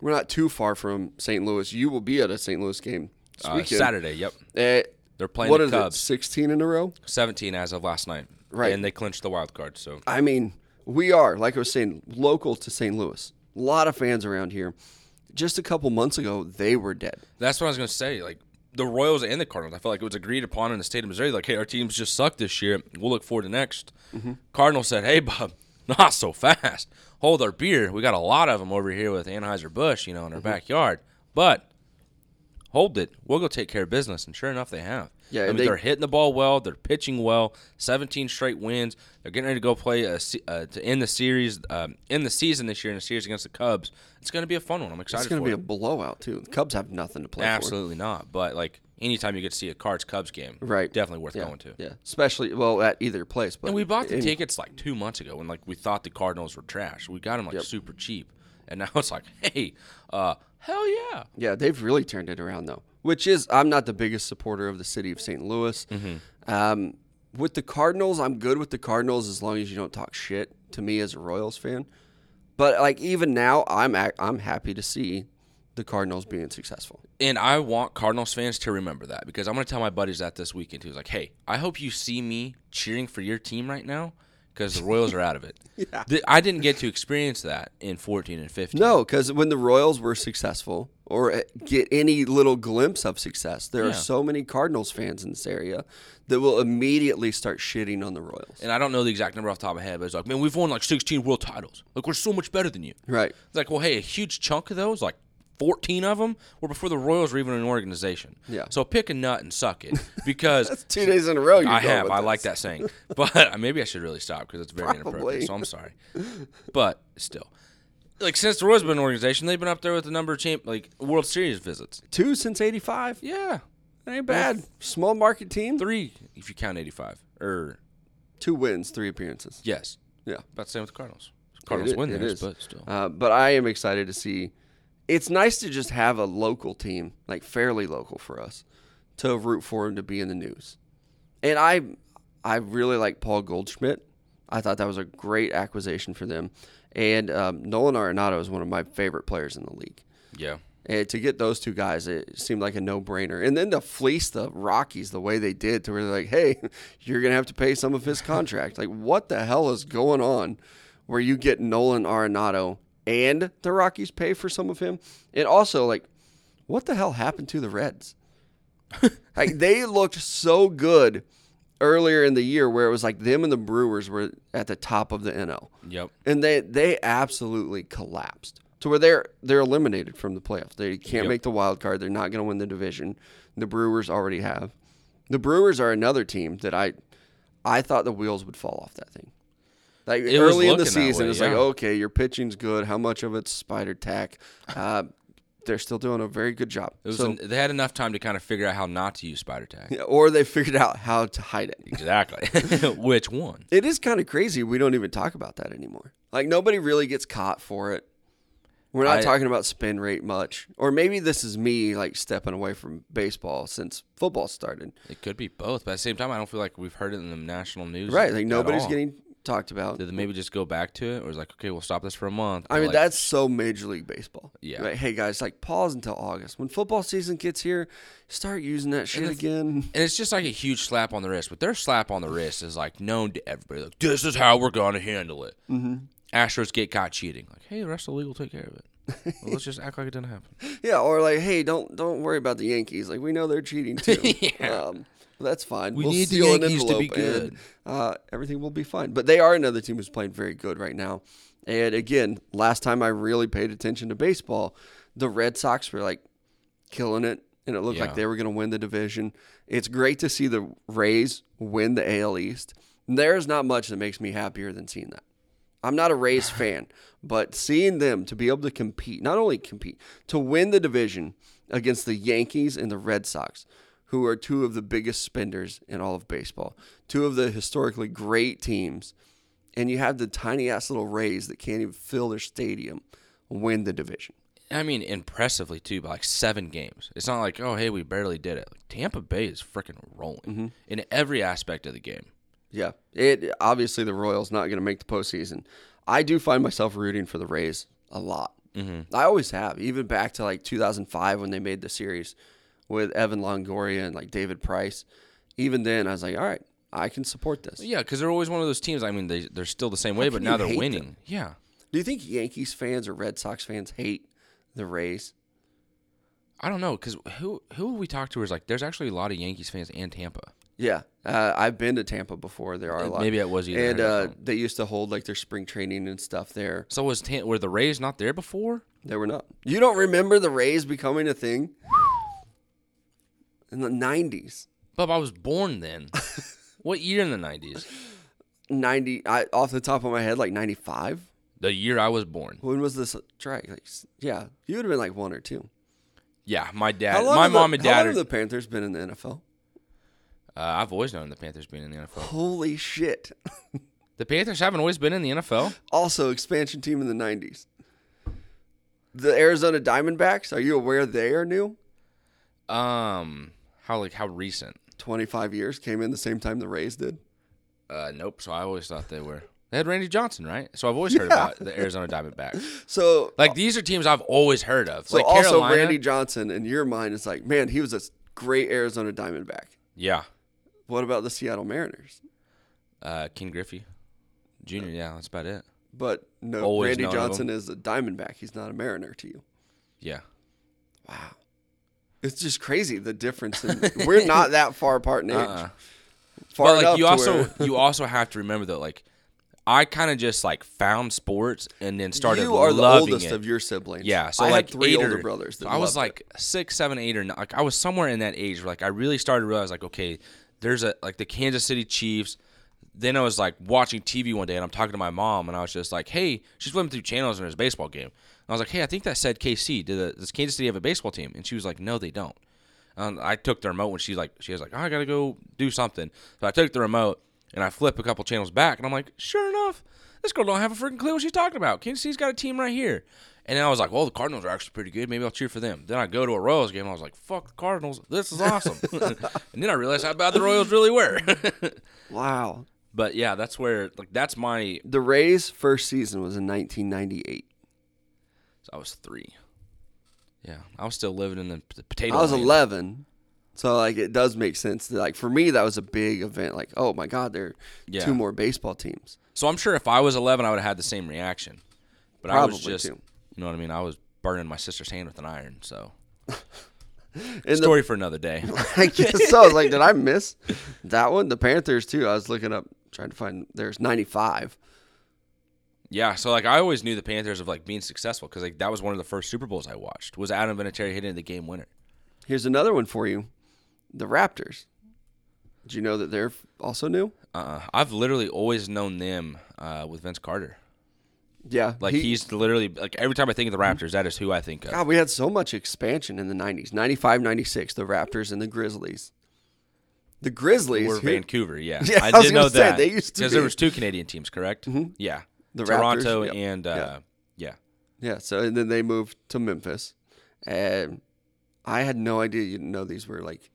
We're not too far from St. Louis. You will be at a St. Louis game this weekend. Saturday. Yep. They're playing the Cubs. What is it, 16 in a row? 17 as of last night. Right. And they clinched the wild card. So I mean, we are, like I was saying, local to St. Louis. A lot of fans around here. Just a couple months ago, they were dead. That's what I was going to say. Like, the Royals and the Cardinals, I feel like it was agreed upon in the state of Missouri. Like, hey, our teams just suck this year. We'll look forward to next. Mm-hmm. Cardinals said, hey, Bob, not so fast. Hold our beer. We got a lot of them over here with Anheuser-Busch, you know, in our backyard. But hold it. We'll go take care of business. And sure enough, they have. Yeah, I mean, they're hitting the ball well. They're pitching well. 17 straight wins. They're getting ready to go play to end the series, end the season this year in a series against the Cubs. It's going to be a fun one. I'm excited for it. It's going to be a blowout, too. The Cubs have nothing to play for. Absolutely not. But, like, anytime you get to see a Cards-Cubs game, right, definitely worth going to. Yeah, especially, well, at either place. But and we bought the tickets, like, 2 months ago when, like, we thought the Cardinals were trash. We got them, like, super cheap. And now it's like, hey, hell yeah. Yeah, they've really turned it around, though, which is I'm not the biggest supporter of the city of St. Louis. Mm-hmm. With the Cardinals, I'm good with the Cardinals as long as you don't talk shit to me as a Royals fan. But, like, even now, I'm happy to see the Cardinals being successful. And I want Cardinals fans to remember that because I'm going to tell my buddies that this weekend, too. It's like, hey, I hope you see me cheering for your team right now. Because the Royals are out of it. Yeah. I didn't get to experience that in 14 and 15. No, because when the Royals were successful or get any little glimpse of success, there are so many Cardinals fans in this area that will immediately start shitting on the Royals. And I don't know the exact number off the top of my head, but it's like, man, we've won like 16 world titles. Like, we're so much better than you. Right. It's like, well, hey, a huge chunk of those, like 14 of them, were before the Royals were even an organization. Yeah. So pick a nut and suck it because that's 2 days in a row. I like that saying, but maybe I should really stop because it's very inappropriate. So I'm sorry, but still, like since the Royals been an organization, they've been up there with the number of like World Series visits. 2 since '85. Yeah, that ain't bad. Small market team. 3 if you count '85 or 2 wins, 3 appearances. Yes. Yeah. About the same with the Cardinals. Cardinals win theirs, but still. But I am excited to see. It's nice to just have a local team, like fairly local for us, to root for him to be in the news. And I really like Paul Goldschmidt. I thought that was a great acquisition for them. And Nolan Arenado is one of my favorite players in the league. Yeah. And to get those 2 guys, it seemed like a no-brainer. And then to fleece the Rockies the way they did to where they're like, hey, you're going to have to pay some of his contract. Like, what the hell is going on where you get Nolan Arenado and the Rockies pay for some of him? And also, like, what the hell happened to the Reds? Like, they looked so good earlier in the year where it was like them and the Brewers were at the top of the NL. Yep. And they absolutely collapsed to where they're eliminated from the playoffs. They can't make the wild card. They're not going to win the division. The Brewers already have. The Brewers are another team that I thought the wheels would fall off that thing. Like it early in the season, it's like, okay, your pitching's good. How much of it's spider tack? They're still doing a very good job. They had enough time to kind of figure out how not to use spider tack. Yeah, or they figured out how to hide it. Exactly. Which one? It is kind of crazy. We don't even talk about that anymore. Like, nobody really gets caught for it. We're not talking about spin rate much. Or maybe this is me, like, stepping away from baseball since football started. It could be both. But at the same time, I don't feel like we've heard it in the national news. Right. Like, nobody's getting talked about. Did they maybe just go back to it? Or is like, okay, we'll stop this for a month. I mean, like, that's so Major League Baseball. Yeah. Like, hey, guys, like, pause until August. When football season gets here, start using that shit again. And it's just like a huge slap on the wrist. But their slap on the wrist is, like, known to everybody. Like, this is how we're going to handle it. Mm-hmm. Astros get caught cheating. Like, hey, the rest of the league will take care of it. Well, let's just act like it didn't happen. Yeah, or like, hey, don't worry about the Yankees. Like, we know they're cheating too. Yeah. Well, that's fine. We'll need the Yankees to be good. And, everything will be fine. But they are another team who's playing very good right now. And again, last time I really paid attention to baseball, the Red Sox were like killing it, and it looked like they were going to win the division. It's great to see the Rays win the AL East. There's not much that makes me happier than seeing that. I'm not a Rays fan, but seeing them to be able to compete, not only compete, to win the division against the Yankees and the Red Sox, who are two of the biggest spenders in all of baseball, two of the historically great teams, and you have the tiny-ass little Rays that can't even fill their stadium win the division. I mean, impressively, too, by like 7 games. It's not like, oh, hey, we barely did it. Like, Tampa Bay is freaking rolling in every aspect of the game. Yeah, it obviously the Royals not going to make the postseason. I do find myself rooting for the Rays a lot. Mm-hmm. I always have, even back to like 2005 when they made the series with Evan Longoria and like David Price. Even then, I was like, all right, I can support this. Yeah, because they're always one of those teams. I mean, they're still the same way, but now they're winning. Them? Yeah. Do you think Yankees fans or Red Sox fans hate the Rays? I don't know, because who we talk to is like, there's actually a lot of Yankees fans in Tampa. Yeah, I've been to Tampa before. There are a lot. Maybe it was either. And they used to hold like their spring training and stuff there. So were the Rays not there before? They were not. You don't remember the Rays becoming a thing in the 90s? Bub, I was born then. What year in the 90s? 90. Off the top of my head, like 95. The year I was born. When was this strike? Like, yeah, you would have been like 1 or 2. Yeah, my mom and dad. How long have the Panthers been in the NFL? I've always known the Panthers being in the NFL. Holy shit. The Panthers haven't always been in the NFL? Also, expansion team in the 90s. The Arizona Diamondbacks, are you aware they are new? How recent? 25 years, came in the same time the Rays did? Nope, so I always thought they were. They had Randy Johnson, right? So I've always heard about the Arizona Diamondbacks. So, like, these are teams I've always heard of. So like also Carolina, Randy Johnson, in your mind, is like, man, he was a great Arizona Diamondback. Yeah. What about the Seattle Mariners? Ken Griffey Jr., yeah, that's about it. But no, always Randy Johnson is a Diamondback. He's not a Mariner to you. Yeah. Wow. It's just crazy, the difference. We're not that far apart in age. Far enough, like, you also have to remember, though, like, I kind of just, like, found sports and then started loving it. You are the oldest of your siblings. Yeah. So I had 3 older brothers. I was, like, 6, 7, 8, or 9. Like, I was somewhere in that age where, like, I really started to realize, like, okay, there's, like, the Kansas City Chiefs. Then I was, like, watching TV one day, and I'm talking to my mom, and I was just like, hey, she's flipping through channels, and there's a baseball game. And I was like, hey, I think that said KC. Does Kansas City have a baseball team? And she was like, no, they don't. And I took the remote when she was like, oh, I got to go do something. So I took the remote. And I flip a couple channels back, and I'm like, sure enough, this girl don't have a freaking clue what she's talking about. Kansas City's got a team right here. And then I was like, well, the Cardinals are actually pretty good. Maybe I'll cheer for them. Then I go to a Royals game, and I was like, fuck the Cardinals. This is awesome. And then I realized how bad the Royals really were. Wow. But, yeah, that's where – like, that's my – The Rays' first season was in 1998. So I was 3. Yeah, I was still living in the potato I was lane. 11. So, like, it does make sense. Like, for me, that was a big event. Like, oh, my God, there are 2 more baseball teams. So, I'm sure if I was 11, I would have had the same reaction. But probably I was just, you know what I mean? I was burning my sister's hand with an iron, so. Story for another day. I guess so. I was like, did I miss that one? The Panthers, too. I was looking up, trying to find, there's 95. Yeah, so, like, I always knew the Panthers of, like, being successful because, like, that was one of the first Super Bowls I watched was Adam Vinatieri hitting the game winner. Here's another one for you. The Raptors. Did you know that they're also new? I've literally always known them with Vince Carter. Yeah. Like, he's literally, like, every time I think of the Raptors, that is who I think of. God, we had so much expansion in the 90s. 95, 96, the Raptors and the Grizzlies. The Grizzlies. Were Vancouver, yeah. Yeah I did know that. They used to be. Because there was 2 Canadian teams, correct? Mm-hmm. Yeah. The Toronto Raptors, and, yeah. Yeah, so and then they moved to Memphis. And I had no idea, you know, these were like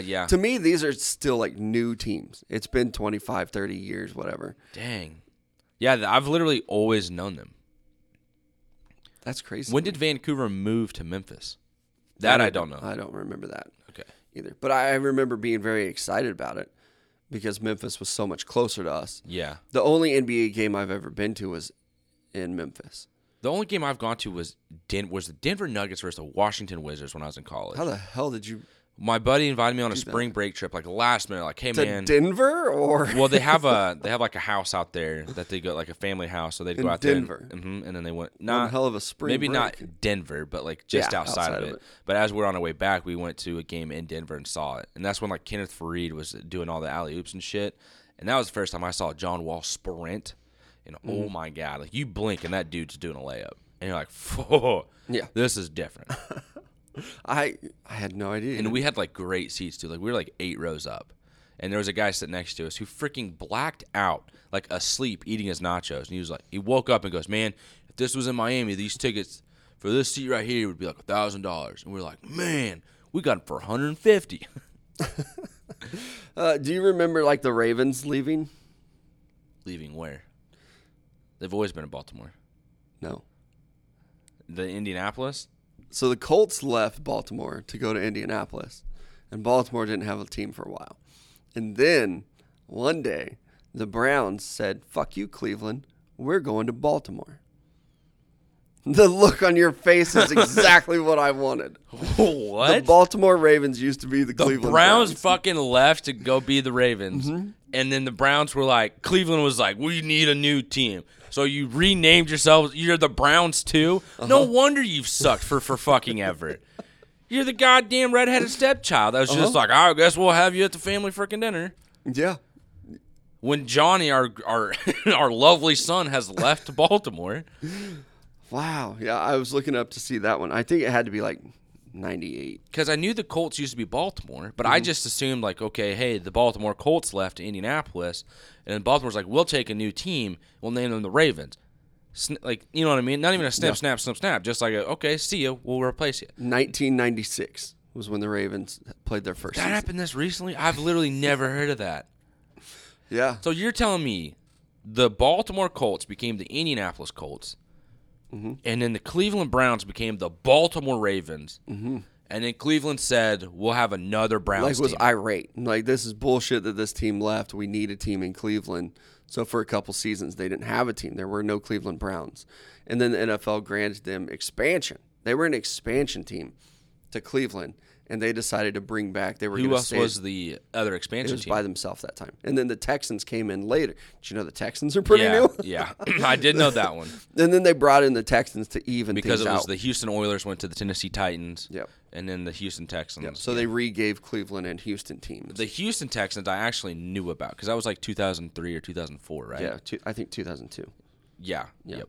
yeah. To me, these are still like new teams. It's been 25, 30 years, whatever. Dang. Yeah, I've literally always known them. That's crazy. When did Vancouver move to Memphis? That I don't know. I don't remember that. Okay. Either. But I remember being very excited about it because Memphis was so much closer to us. Yeah. The only NBA game I've ever been to was in Memphis. The only game I've gone to was the Denver Nuggets versus the Washington Wizards when I was in college. How the hell did you? My buddy invited me on a spring break trip, like last minute, like, hey man, to Denver or? Well, they have like a house out there that they go, like a family house, so they'd go out Denver. There. Denver, and then they went not hell of a spring. Maybe break. Not Denver, but like just outside of it. But as we're on our way back, we went to a game in Denver and saw it, and that's when like Kenneth Faried was doing all the alley oops and shit, and that was the first time I saw John Wall sprint. And oh my God, like you blink and that dude's doing a layup, and you're like, "Whoa, yeah, this is different." I had no idea. And we had like great seats too. Like we were like 8 rows up, and there was a guy sitting next to us who freaking blacked out, like asleep, eating his nachos. And he was like, he woke up and goes, "Man, if this was in Miami, these tickets for this seat right here would be like $1,000." And we were like, "Man, we got them for $150." Do you remember like the Ravens leaving? Leaving where? They've always been in Baltimore. No. The Indianapolis? So the Colts left Baltimore to go to Indianapolis, and Baltimore didn't have a team for a while. And then one day, the Browns said, "Fuck you, Cleveland. We're going to Baltimore." The look on your face is exactly what I wanted. What? The Baltimore Ravens used to be the Cleveland Browns. The Browns fucking left to go be the Ravens. Mm-hmm. And then the Browns were like, Cleveland was like, we need a new team. So you renamed yourselves. You're the Browns too? Uh-huh. No wonder you've sucked for fucking ever. You're the goddamn redheaded stepchild. I was just like, I guess we'll have you at the family freaking dinner. Yeah. When Johnny, our lovely son, has left Baltimore. Wow. Yeah, I was looking up to see that one. I think it had to be like 98. Because I knew the Colts used to be Baltimore, but I just assumed like, okay, hey, the Baltimore Colts left to Indianapolis, and then Baltimore's like, we'll take a new team, we'll name them the Ravens. Like, you know what I mean? Not even a snap, just like, okay, see you, we'll replace you. 1996 was when the Ravens played their first season. That happened this recently? I've literally never heard of that. Yeah. So you're telling me the Baltimore Colts became the Indianapolis Colts, and then the Cleveland Browns became the Baltimore Ravens. Mm-hmm. And then Cleveland said, we'll have another Browns team. Like, was irate. Like, this is bullshit that this team left. We need a team in Cleveland. So for a couple seasons, they didn't have a team. There were no Cleveland Browns. And then the NFL granted them expansion. They were an expansion team to Cleveland. And they decided to bring back. They were. Who else was the other expansion team? It was by themselves that time. And then the Texans came in later. Did you know the Texans are pretty new? Yeah, I did know that one. And then they brought in the Texans to even things out. Because it was the Houston Oilers went to the Tennessee Titans. Yep. And then the Houston Texans. Yep. So they regave Cleveland and Houston teams. The Houston Texans I actually knew about because that was like 2003 or 2004, right? Yeah, I think 2002. Yeah. Yep.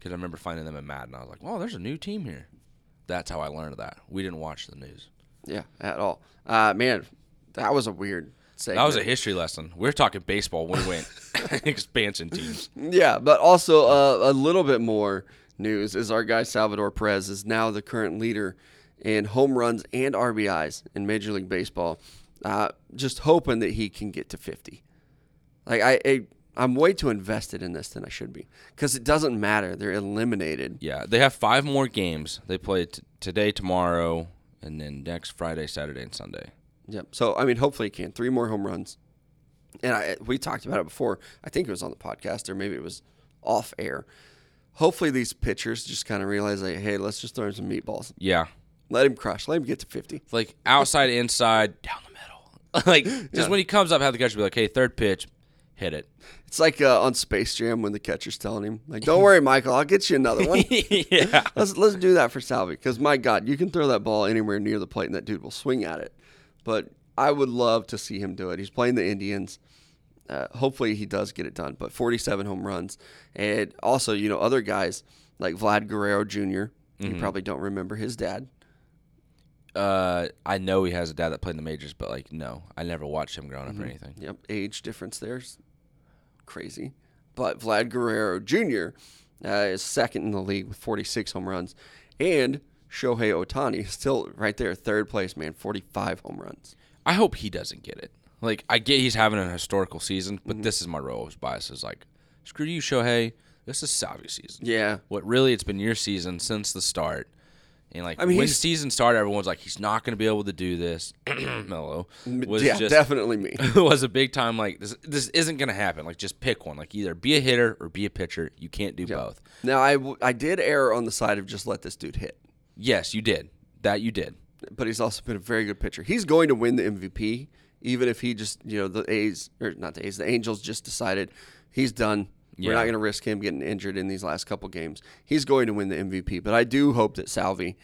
Because I remember finding them at Madden. I was like, wow, there's a new team here. That's how I learned that. We didn't watch the news. Yeah, at all. Man, that was a weird segment. That was a history lesson. We're talking baseball when we went expansion teams. Yeah, but also a little bit more news is our guy Salvador Perez is now the current leader in home runs and RBIs in Major League Baseball. Just hoping that he can get to 50. Like I'm way too invested in this than I should be because it doesn't matter. They're eliminated. Yeah, they have 5 more games. They play today, tomorrow, and then next Friday, Saturday, and Sunday. Yep. So, I mean, hopefully he can. 3 more home runs. And we talked about it before. I think it was on the podcast or maybe it was off air. Hopefully these pitchers just kind of realize, like, hey, let's just throw him some meatballs. Yeah. Let him crush. Let him get to 50. Like outside, inside, down the middle. Like just when he comes up, have the guy be like, hey, third pitch. Hit it. It's like on Space Jam when the catcher's telling him, like, don't worry, Michael, I'll get you another one. Yeah. Let's do that for Salvi because, my God, you can throw that ball anywhere near the plate and that dude will swing at it. But I would love to see him do it. He's playing the Indians. Hopefully he does get it done. But 47 home runs. And also, you know, other guys like Vlad Guerrero Jr., you probably don't remember his dad. I know he has a dad that played in the majors, but, like, no. I never watched him growing up or anything. Yep. Age difference there's crazy. But Vlad Guerrero Jr. is second in the league with 46 home runs. And Shohei Ohtani is still right there, third place, man, 45 home runs. I hope he doesn't get it. Like, I get he's having an historical season, but this is my Royals bias. Is like, screw you, Shohei. This is Salvi's season. Yeah. What really, it's been your season since the start. And, like, I mean, when the season started, everyone's like, he's not going to be able to do this. Melo. Definitely me. It was a big time, like, this isn't going to happen. Like, just pick one. Like, either be a hitter or be a pitcher. You can't do both. Now, I did err on the side of just let this dude hit. Yes, you did. That you did. But he's also been a very good pitcher. He's going to win the MVP, even if he just, you know, the Angels just decided he's done. Yeah. We're not going to risk him getting injured in these last couple games. He's going to win the MVP, but I do hope that Salvi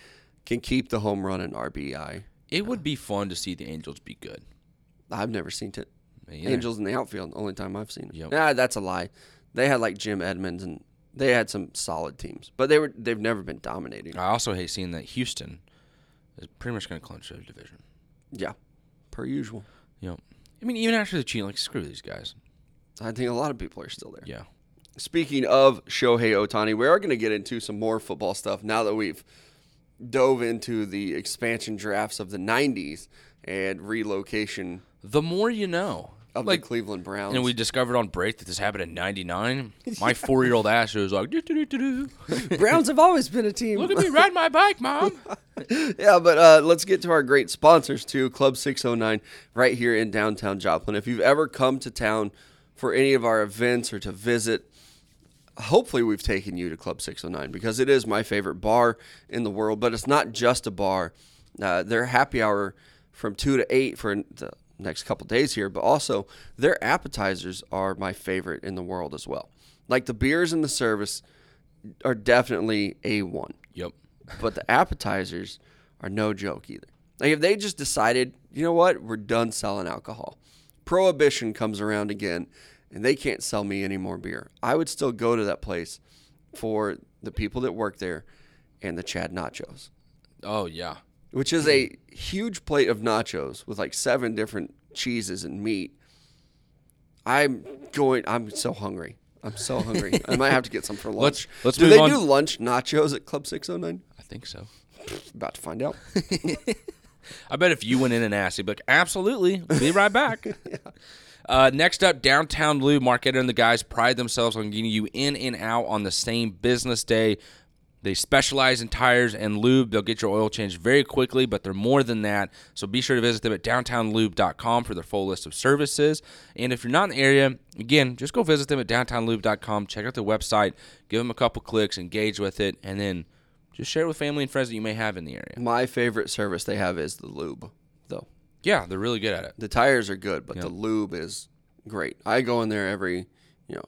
can keep the home run and RBI. It would be fun to see the Angels be good. I've never seen it. Yeah. Angels in the outfield, the only time I've seen it. Yep. Nah, that's a lie. They had like Jim Edmonds, and they had some solid teams, but they've never been dominating. I also hate seeing that Houston is pretty much going to clinch their division. Yeah, per usual. Yep. I mean, even after the cheat, like, screw these guys. I think a lot of people are still there. Yeah. Speaking of Shohei Ohtani, we are going to get into some more football stuff now that we've dove into the expansion drafts of the 90s and relocation. The more you know. Of like, the Cleveland Browns. And we discovered on break that this happened in 99. My 4-year-old ass was like, doo-doo-doo-doo. Browns have always been a team. Look at me ride my bike, Mom. Yeah, but let's get to our great sponsors, too. Club 609 right here in downtown Joplin. If you've ever come to town for any of our events or to visit, hopefully we've taken you to Club 609 because it is my favorite bar in the world, but it's not just a bar. Their happy hour from 2 to 8 for the next couple days here, but also their appetizers are my favorite in the world as well. Like the beers and the service are definitely A1. Yep. But the appetizers are no joke either. Like if they just decided, you know what, we're done selling alcohol. Prohibition comes around again, and they can't sell me any more beer. I would still go to that place for the people that work there and the Chad Nachos. Oh, yeah. Which is a huge plate of nachos with like 7 different cheeses and meat. I'm so hungry. I'm so hungry. I might have to get some for lunch. Let's do they on. Do lunch nachos at Club 609? I think so. About to find out. I bet if you went in and asked, he'd be like, absolutely, we'll be right back. Yeah. Next up, Downtown Lou. Marquetta and the guys pride themselves on getting you in and out on the same business day. They specialize in tires and lube. They'll get your oil changed very quickly, but they're more than that. So be sure to visit them at downtownlube.com for their full list of services. And if you're not in the area, again, just go visit them at downtownlube.com. Check out their website. Give them a couple clicks. Engage with it. And then just share it with family and friends that you may have in the area. My favorite service they have is the lube, though. Yeah, they're really good at it. The tires are good, but the lube is great. I go in there every,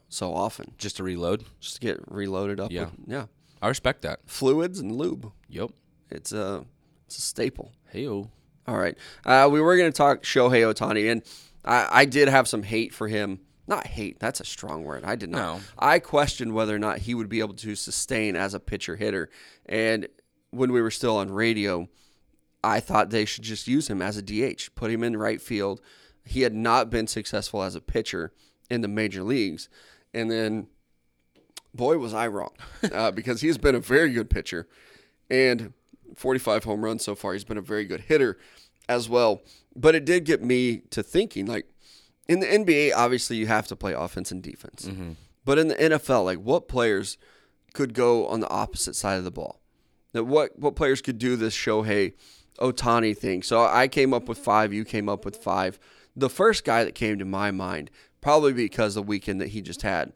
so often. Just to reload? Just to get reloaded up. Yeah. I respect that. Fluids and lube. Yep. It's a staple. Hey-o. All right. We were going to talk Shohei Ohtani, and I did have some hate for him. Not hate. That's a strong word. I did not. No. I questioned whether or not he would be able to sustain as a pitcher-hitter. And when we were still on radio, I thought they should just use him as a DH, put him in right field. He had not been successful as a pitcher in the major leagues. And then, boy, was I wrong because he's been a very good pitcher. And 45 home runs so far. He's been a very good hitter as well. But it did get me to thinking, like, in the NBA, obviously, you have to play offense and defense. Mm-hmm. But in the NFL, like, what players could go on the opposite side of the ball? That what players could do this Shohei Ohtani thing? So I came up with 5. You came up with 5. The first guy that came to my mind, probably because of the weekend that he just had,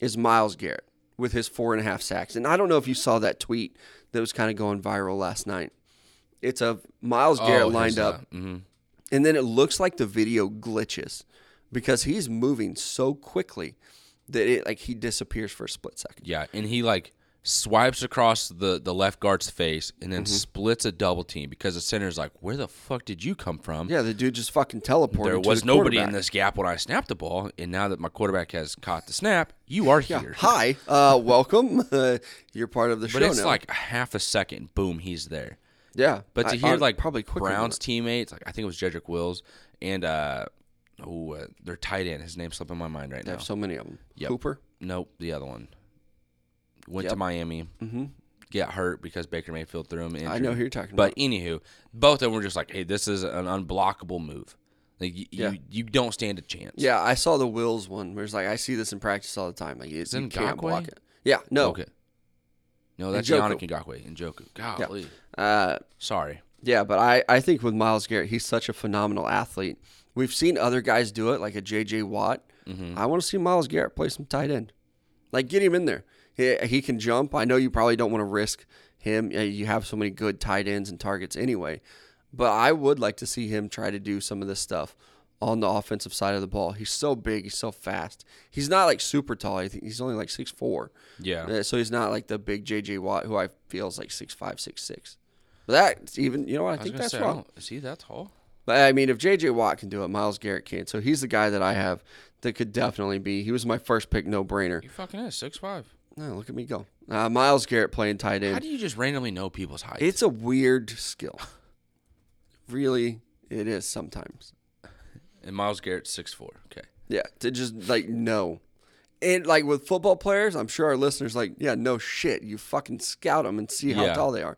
is Miles Garrett with his 4.5 sacks. And I don't know if you saw that tweet that was kind of going viral last night. It's a Miles Garrett lined up. Mm-hmm. And then it looks like the video glitches, because he's moving so quickly that it, like, he disappears for a split second. Yeah, and he, like, swipes across the left guard's face and then splits a double team because the center's like, where the fuck did you come from? Yeah, the dude just fucking teleported. There was nobody in this gap when I snapped the ball, and now that my quarterback has caught the snap, you are here. Hi, welcome. You're part of the show now. But it's like a half a second, boom, he's there. Yeah. But to hear, like, probably Brown's teammates, like I think it was Jedrick Wills, and their tight end. His name's slipping my mind right now. They have so many of them. Yep. Hooper? Nope, the other one. Went to Miami. Mm-hmm. Got hurt because Baker Mayfield threw him an injury. I know who you're talking about. But anywho, both of them were just like, hey, this is an unblockable move. Like you don't stand a chance. Yeah, I saw the Wills one where it's like, I see this in practice all the time. Like, you can't block it. Yeah, no. Okay. No, that's Yannick Ngakoue and Njoku. Golly. Yeah. Sorry. Yeah, but I think with Miles Garrett, he's such a phenomenal athlete. We've seen other guys do it, like a JJ Watt. Mm-hmm. I want to see Miles Garrett play some tight end. Like, get him in there. He can jump. I know you probably don't want to risk him. You have so many good tight ends and targets anyway. But I would like to see him try to do some of this stuff on the offensive side of the ball. He's so big. He's so fast. He's not, like, super tall. I think he's only, like, 6'4". Yeah. So he's not, like, the big J.J. Watt, who I feel is, like, 6'5", 6'6". But that's even – you know what? I think that's wrong. Is he that tall? But, I mean, if J.J. Watt can do it, Miles Garrett can. So he's the guy that I have that could definitely be. He was my first pick, no-brainer. He fucking is, 6'5". No, look at me go. Miles Garrett playing tight end. How do you just randomly know people's height? It's a weird skill. Really, it is sometimes. And Miles Garrett's 6'4". Okay. Yeah, to just, like, know. And, like, with football players, I'm sure our listeners like, yeah, no shit. You fucking scout them and see how tall they are.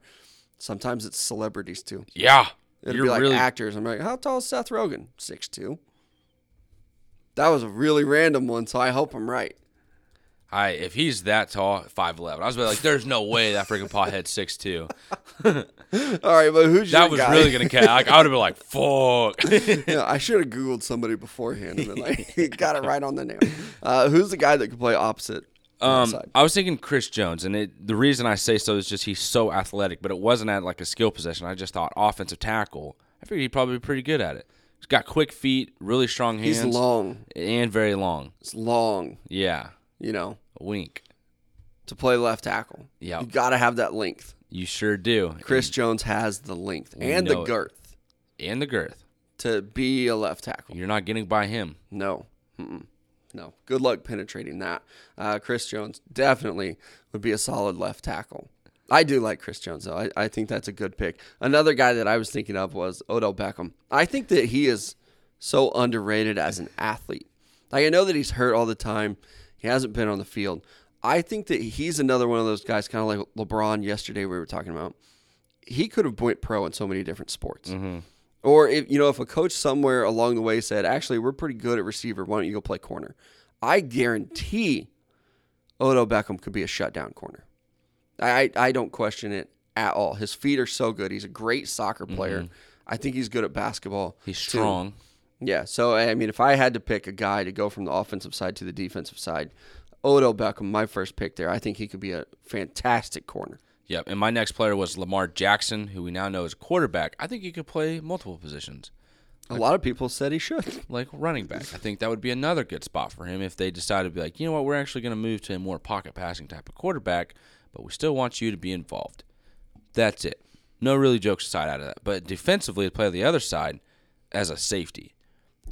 Sometimes it's celebrities, too. Yeah. It'll be like really... actors. I'm like, how tall is Seth Rogen? 6'2". That was a really random one, so I hope I'm right. If he's that tall, 5'11". I was like, there's no way that freaking pothead's 6'2". All right, but who's your guy? That was really going to catch. I would have been like, fuck. Yeah, I should have Googled somebody beforehand and been like, he got it right on the nail. Who's the guy that could play opposite? I was thinking Chris Jones, and the reason I say so is just he's so athletic, but it wasn't at like a skill position. I just thought offensive tackle. I figured he'd probably be pretty good at it. He's got quick feet, really strong hands. He's long. And very long. It's long. Yeah. You know. A wink. To play left tackle. Yeah. You got to have that length. You sure do. Chris Jones has the length and the girth. And the girth. To be a left tackle. You're not getting by him. No. Mm-mm. No, good luck penetrating that. Chris Jones definitely would be a solid left tackle. I do like Chris Jones, though. I think that's a good pick. Another guy that I was thinking of was Odell Beckham. I think that he is so underrated as an athlete. Like, I know that he's hurt all the time. He hasn't been on the field. I think that he's another one of those guys, kind of like LeBron yesterday we were talking about. He could have went pro in so many different sports. Mm-hmm. Or, if a coach somewhere along the way said, actually, we're pretty good at receiver. Why don't you go play corner? I guarantee Odell Beckham could be a shutdown corner. I don't question it at all. His feet are so good. He's a great soccer player. Mm-hmm. I think he's good at basketball. He's strong. Yeah. So, I mean, if I had to pick a guy to go from the offensive side to the defensive side, Odell Beckham, my first pick there, I think he could be a fantastic corner. Yep, and my next player was Lamar Jackson, who we now know is a quarterback. I think he could play multiple positions. A lot of people said he should. Like running back. I think that would be another good spot for him if they decided to be like, you know what, we're actually going to move to a more pocket passing type of quarterback, but we still want you to be involved. That's it. No really jokes aside out of that. But defensively, to play the other side as a safety.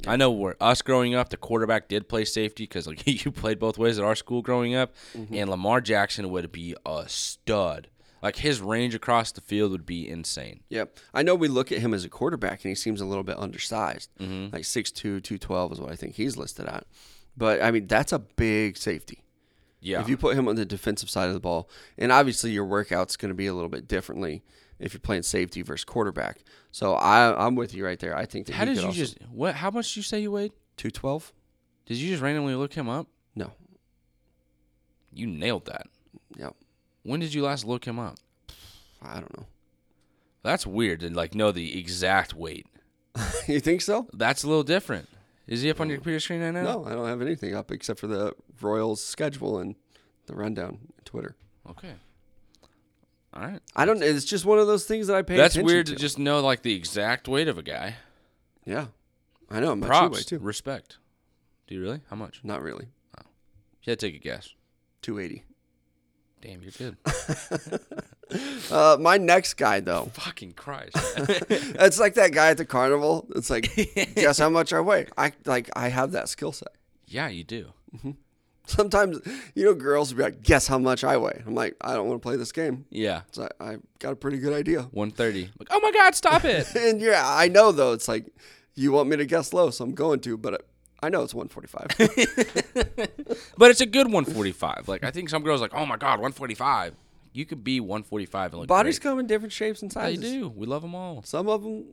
I know where us growing up, the quarterback did play safety because like, you played both ways at our school growing up, and Lamar Jackson would be a stud. Like, his range across the field would be insane. Yep. I know we look at him as a quarterback, and he seems a little bit undersized. Mm-hmm. Like 6'2", 212 is what I think he's listed at. But, I mean, that's a big safety. Yeah. If you put him on the defensive side of the ball, and obviously your workout's going to be a little bit differently if you're playing safety versus quarterback. So, I'm with you right there. I think that he could also. How much did you say you weighed? 212. Did you just randomly look him up? No. You nailed that. Yep. When did you last look him up? I don't know. That's weird to like know the exact weight. You think so? That's a little different. Is he up on your computer screen right now? No, I don't have anything up except for the Royals schedule and the rundown on Twitter. Okay. All right. I don't. It's just one of those things that I pay attention to. That's weird to just know like the exact weight of a guy. Yeah, I know. Props. Too. Respect. Do you really? How much? Not really. Oh. You had to take a guess. 280. Damn, you're good. My next guy, though. Fucking Christ. It's like that guy at the carnival. It's like, guess how much I weigh? I have that skill set. Yeah, you do. Mm-hmm. Sometimes, girls will be like, guess how much I weigh? I'm like, I don't want to play this game. Yeah. It's like, I got a pretty good idea. 130. Like, oh, my God, stop it. And, I know, though. It's like, you want me to guess low, so I'm going to, but I know it's 145. But it's a good 145. Like, I think some girls are like, oh, my God, 145. You could be 145 and look Bodies great. Come in different shapes and sizes. They do. We love them all. Some of them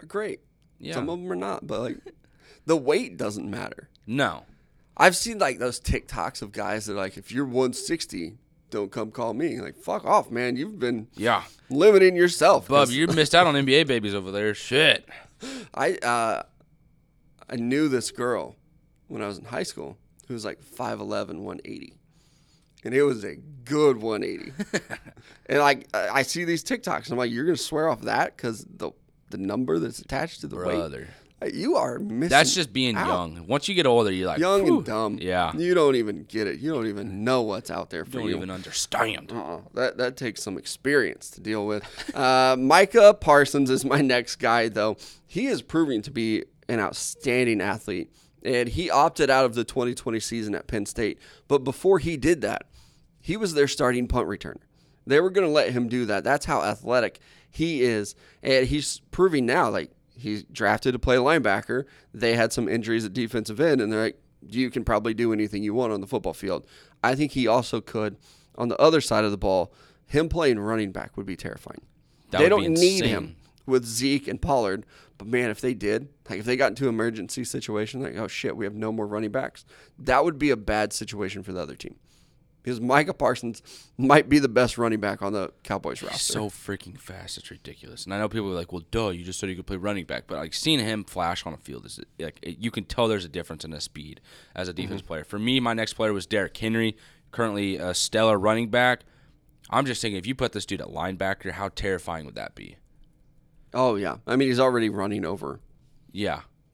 are great. Yeah. Some of them are not. But, like, the weight doesn't matter. No. I've seen, like, those TikToks of guys that are like, if you're 160, don't come call me. Like, fuck off, man. You've been limiting yourself. Bub, you missed out on NBA babies over there. Shit. I knew this girl when I was in high school who was like 5'11", 180. And it was a good 180. And like I see these TikToks, and I'm like, you're going to swear off that because the number that's attached to the weight? Like, you are missing That's just being out. Young. Once you get older, you're like, young and dumb. Yeah. You don't even get it. You don't even know what's out there for you. You don't even understand. That takes some experience to deal with. Micah Parsons is my next guy, though. He is proving to be an outstanding athlete, and he opted out of the 2020 season at Penn State. But before he did that, he was their starting punt returner. They were going to let him do that. That's how athletic he is, and he's proving now. Like, he's drafted to play linebacker. They had some injuries at defensive end, and they're like, you can probably do anything you want on the football field. I think he also could on the other side of the ball. Him playing running back would be terrifying. They don't need him with Zeke and Pollard. But, man, if they did, like if they got into an emergency situation, like, oh, shit, we have no more running backs, that would be a bad situation for the other team. Because Micah Parsons might be the best running back on the Cowboys roster. He's so freaking fast. It's ridiculous. And I know people are like, well, duh, you just said you could play running back. But like seeing him flash on a field, is like you can tell there's a difference in his speed as a defense player. For me, my next player was Derrick Henry, currently a stellar running back. I'm just thinking if you put this dude at linebacker, how terrifying would that be? Oh, yeah. I mean, he's already running over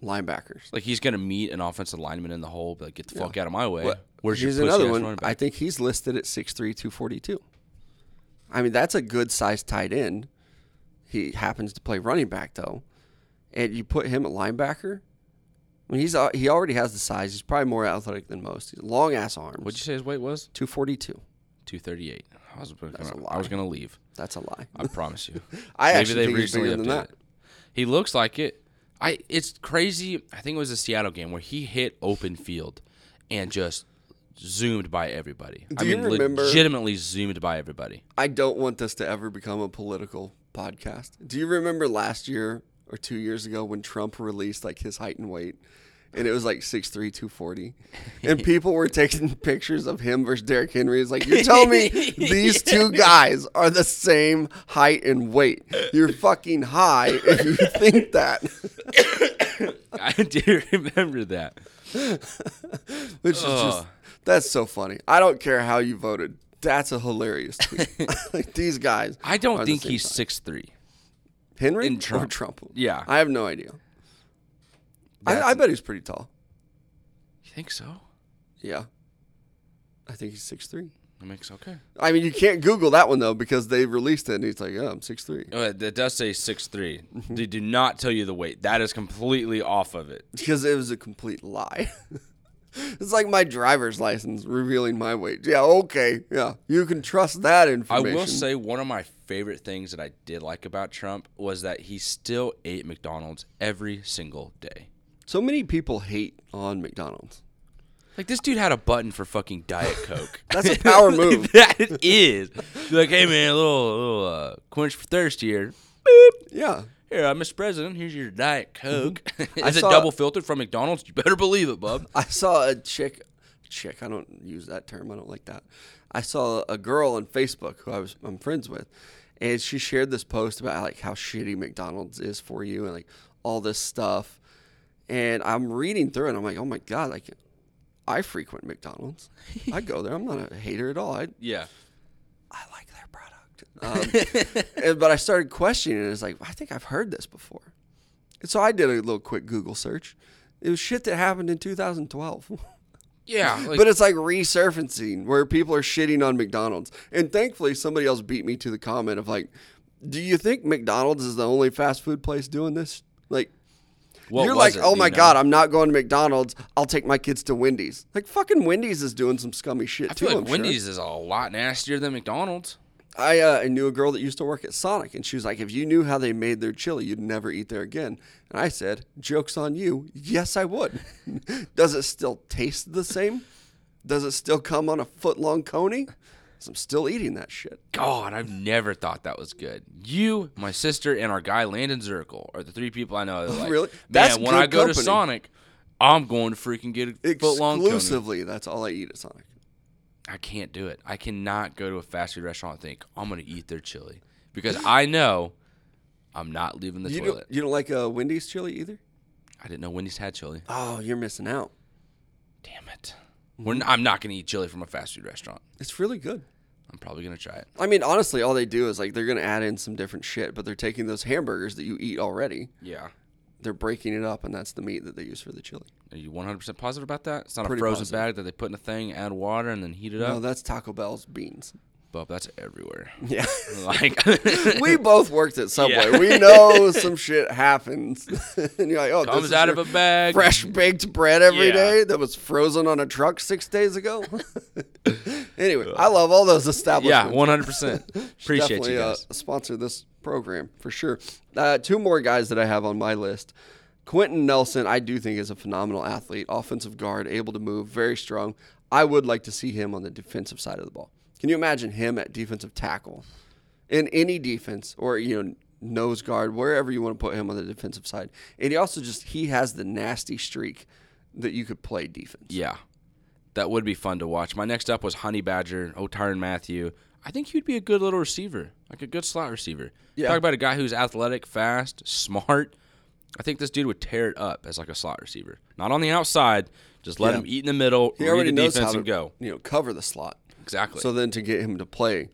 linebackers. Like, he's going to meet an offensive lineman in the hole, but like, get the fuck out of my way. But where's your pussy ass running back? I think he's listed at 6'3", 242. I mean, that's a good size tight end. He happens to play running back, though. And you put him at linebacker? I mean, he already has the size. He's probably more athletic than most. He's long-ass arms. What'd you say his weight was? 242. 238. I was going to leave. That's a lie. I promise you. Maybe they recently updated it. He looks like it. It's crazy. I think it was a Seattle game where he hit open field and just zoomed by everybody. I mean, you remember? Legitimately zoomed by everybody. I don't want this to ever become a political podcast. Do you remember last year or 2 years ago when Trump released like his height and weight? And it was like 6'3", 240. And people were taking pictures of him versus Derrick Henry. It's like, you're telling me these two guys are the same height and weight. You're fucking high if you think that. I do remember that. Which is just, that's so funny. I don't care how you voted. That's a hilarious tweet. Like, these guys. I don't think he's 6'3". Henry and Trump. Or Trump? Yeah. I have no idea. I bet he's pretty tall. You think so? Yeah. I think he's 6'3". That makes okay. I mean, you can't Google that one, though, because they released it, and he's like, oh, I'm 6'3". Oh, that does say 6'3". They do not tell you the weight. That is completely off of it. Because it was a complete lie. It's like my driver's license revealing my weight. Yeah, okay. Yeah, you can trust that information. I will say one of my favorite things that I did like about Trump was that he still ate McDonald's every single day. So many people hate on McDonald's. Like, this dude had a button for fucking Diet Coke. That's a power move. That is. You're like, hey, man, a little quench for thirst here. Boop. Yeah. Here, Mr. President, here's your Diet Coke. Is it double filtered from McDonald's? You better believe it, bub. I saw a chick, I don't use that term. I don't like that. I saw a girl on Facebook who I'm friends with, and she shared this post about like how shitty McDonald's is for you and like all this stuff. And I'm reading through it, and I'm like, oh, my God, I frequent McDonald's. I go there. I'm not a hater at all. I like their product. But I started questioning it. It's like, I think I've heard this before. And so I did a little quick Google search. It was shit that happened in 2012. Yeah. Like, but it's like resurfacing where people are shitting on McDonald's. And thankfully, somebody else beat me to the comment of like, do you think McDonald's is the only fast food place doing this? Like. You're like, oh, my God, I'm not going to McDonald's. I'll take my kids to Wendy's. Like, fucking Wendy's is doing some scummy shit, too, I'm sure. I feel like Wendy's is a lot nastier than McDonald's. I knew a girl that used to work at Sonic, and she was like, if you knew how they made their chili, you'd never eat there again. And I said, joke's on you. Yes, I would. Does it still taste the same? Does it still come on a foot-long coney? I'm still eating that shit. God, I've never thought that was good. You, my sister, and our guy Landon Zirkle are the three people I know that are like, really? Man, that's when I go to Sonic, I'm going to freaking get a foot-long coney. Exclusively, that's all I eat at Sonic. I can't do it. I cannot go to a fast food restaurant and think, I'm going to eat their chili. Because I know I'm not leaving the toilet. You don't like Wendy's chili either? I didn't know Wendy's had chili. Oh, you're missing out. Damn it. I'm not going to eat chili from a fast food restaurant. It's really good. I'm probably going to try it. I mean, honestly, all they do is like they're going to add in some different shit, but they're taking those hamburgers that you eat already. Yeah. They're breaking it up, and that's the meat that they use for the chili. Are you 100% positive about that? It's not pretty a frozen positive. Bag that they put in a thing, add water, and then heat it up? No, that's Taco Bell's beans. Bub, that's everywhere. Yeah. Like we both worked at Subway. Yeah. We know some shit happens. And you're like, oh, comes this is out of a bag. Fresh baked bread every day that was frozen on a truck 6 days ago. Anyway, I love all those establishments. Yeah, 100%. Appreciate you guys. Sponsor this program for sure. Two more guys that I have on my list. Quentin Nelson, I do think, is a phenomenal athlete. Offensive guard, able to move, very strong. I would like to see him on the defensive side of the ball. Can you imagine him at defensive tackle in any defense or, nose guard, wherever you want to put him on the defensive side? And he also he has the nasty streak that you could play defense. Yeah, that would be fun to watch. My next up was Honey Badger, Otyron Matthew. I think he'd be a good little receiver, like a good slot receiver. Yeah. Talk about a guy who's athletic, fast, smart. I think this dude would tear it up as like a slot receiver. Not on the outside, just let him eat in the middle, read the defense and go. Cover the slot. Exactly. So then to get him to play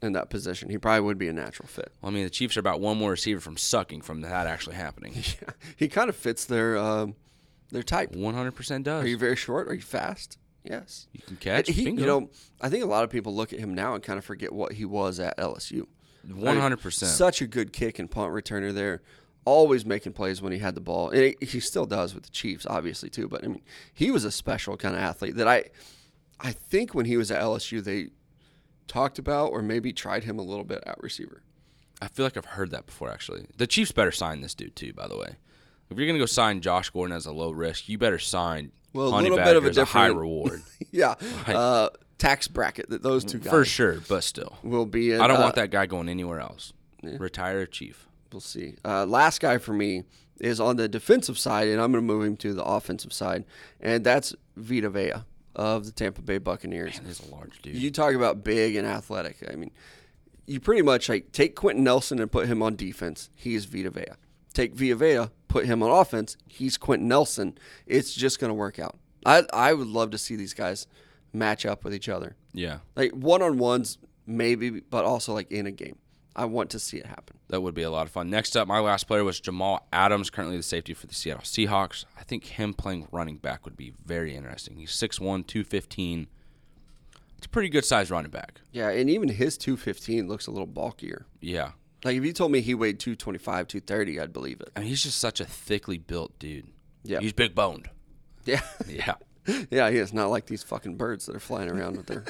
in that position, he probably would be a natural fit. Well, I mean, the Chiefs are about one more receiver from sucking from that actually happening. Yeah, he kind of fits their type. 100% does. Are you very short? Are you fast? Yes. You can catch. Bingo. I think a lot of people look at him now and kind of forget what he was at LSU. 100%. Such a good kick and punt returner there. Always making plays when he had the ball. And he still does with the Chiefs, obviously, too. But, I mean, he was a special kind of athlete that I think when he was at LSU, they talked about or maybe tried him a little bit at receiver. I feel like I've heard that before, actually. The Chiefs better sign this dude, too, by the way. If you're going to go sign Josh Gordon as a low risk, you better sign Honey Badger as a high reward. Yeah. Like, tax bracket that those two guys. For sure, but still. Will be. I don't want that guy going anywhere else. Yeah. Retire Chief. We'll see. Last guy for me is on the defensive side, and I'm going to move him to the offensive side, and that's Vita Vea of the Tampa Bay Buccaneers. Man, he's a large dude. You talk about big and athletic. I mean, you pretty much take Quentin Nelson and put him on defense. He is Vita Vea. Take Vita Vea, put him on offense. He's Quentin Nelson. It's just going to work out. I would love to see these guys match up with each other. Yeah. Like one-on-ones maybe, but also like in a game. I want to see it happen. That would be a lot of fun. Next up, my last player was Jamal Adams, currently the safety for the Seattle Seahawks. I think him playing running back would be very interesting. He's 6'1", 215. It's a pretty good-sized running back. Yeah, and even his 215 looks a little bulkier. Yeah. Like, if you told me he weighed 225, 230, I'd believe it. I mean, he's just such a thickly built dude. Yeah. He's big-boned. Yeah. Yeah. Yeah, he is. Not like these fucking birds that are flying around with their...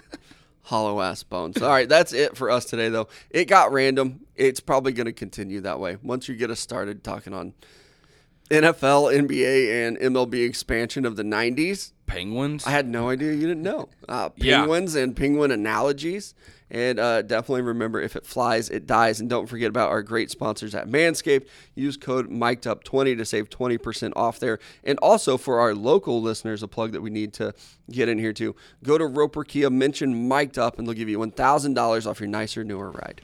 hollow-ass bones. All right, that's it for us today, though. It got random. It's probably going to continue that way. Once you get us started talking on NFL, NBA, and MLB expansion of the 90s. Penguins? I had no idea you didn't know. Penguins and penguin analogies. And definitely remember, if it flies, it dies. And don't forget about our great sponsors at Manscaped. Use code MICEDUP20 to save 20% off there. And also for our local listeners, a plug that we need to get in here too. Go to Roper Kia, mention MICEDUP, and they'll give you $1,000 off your nicer, newer ride.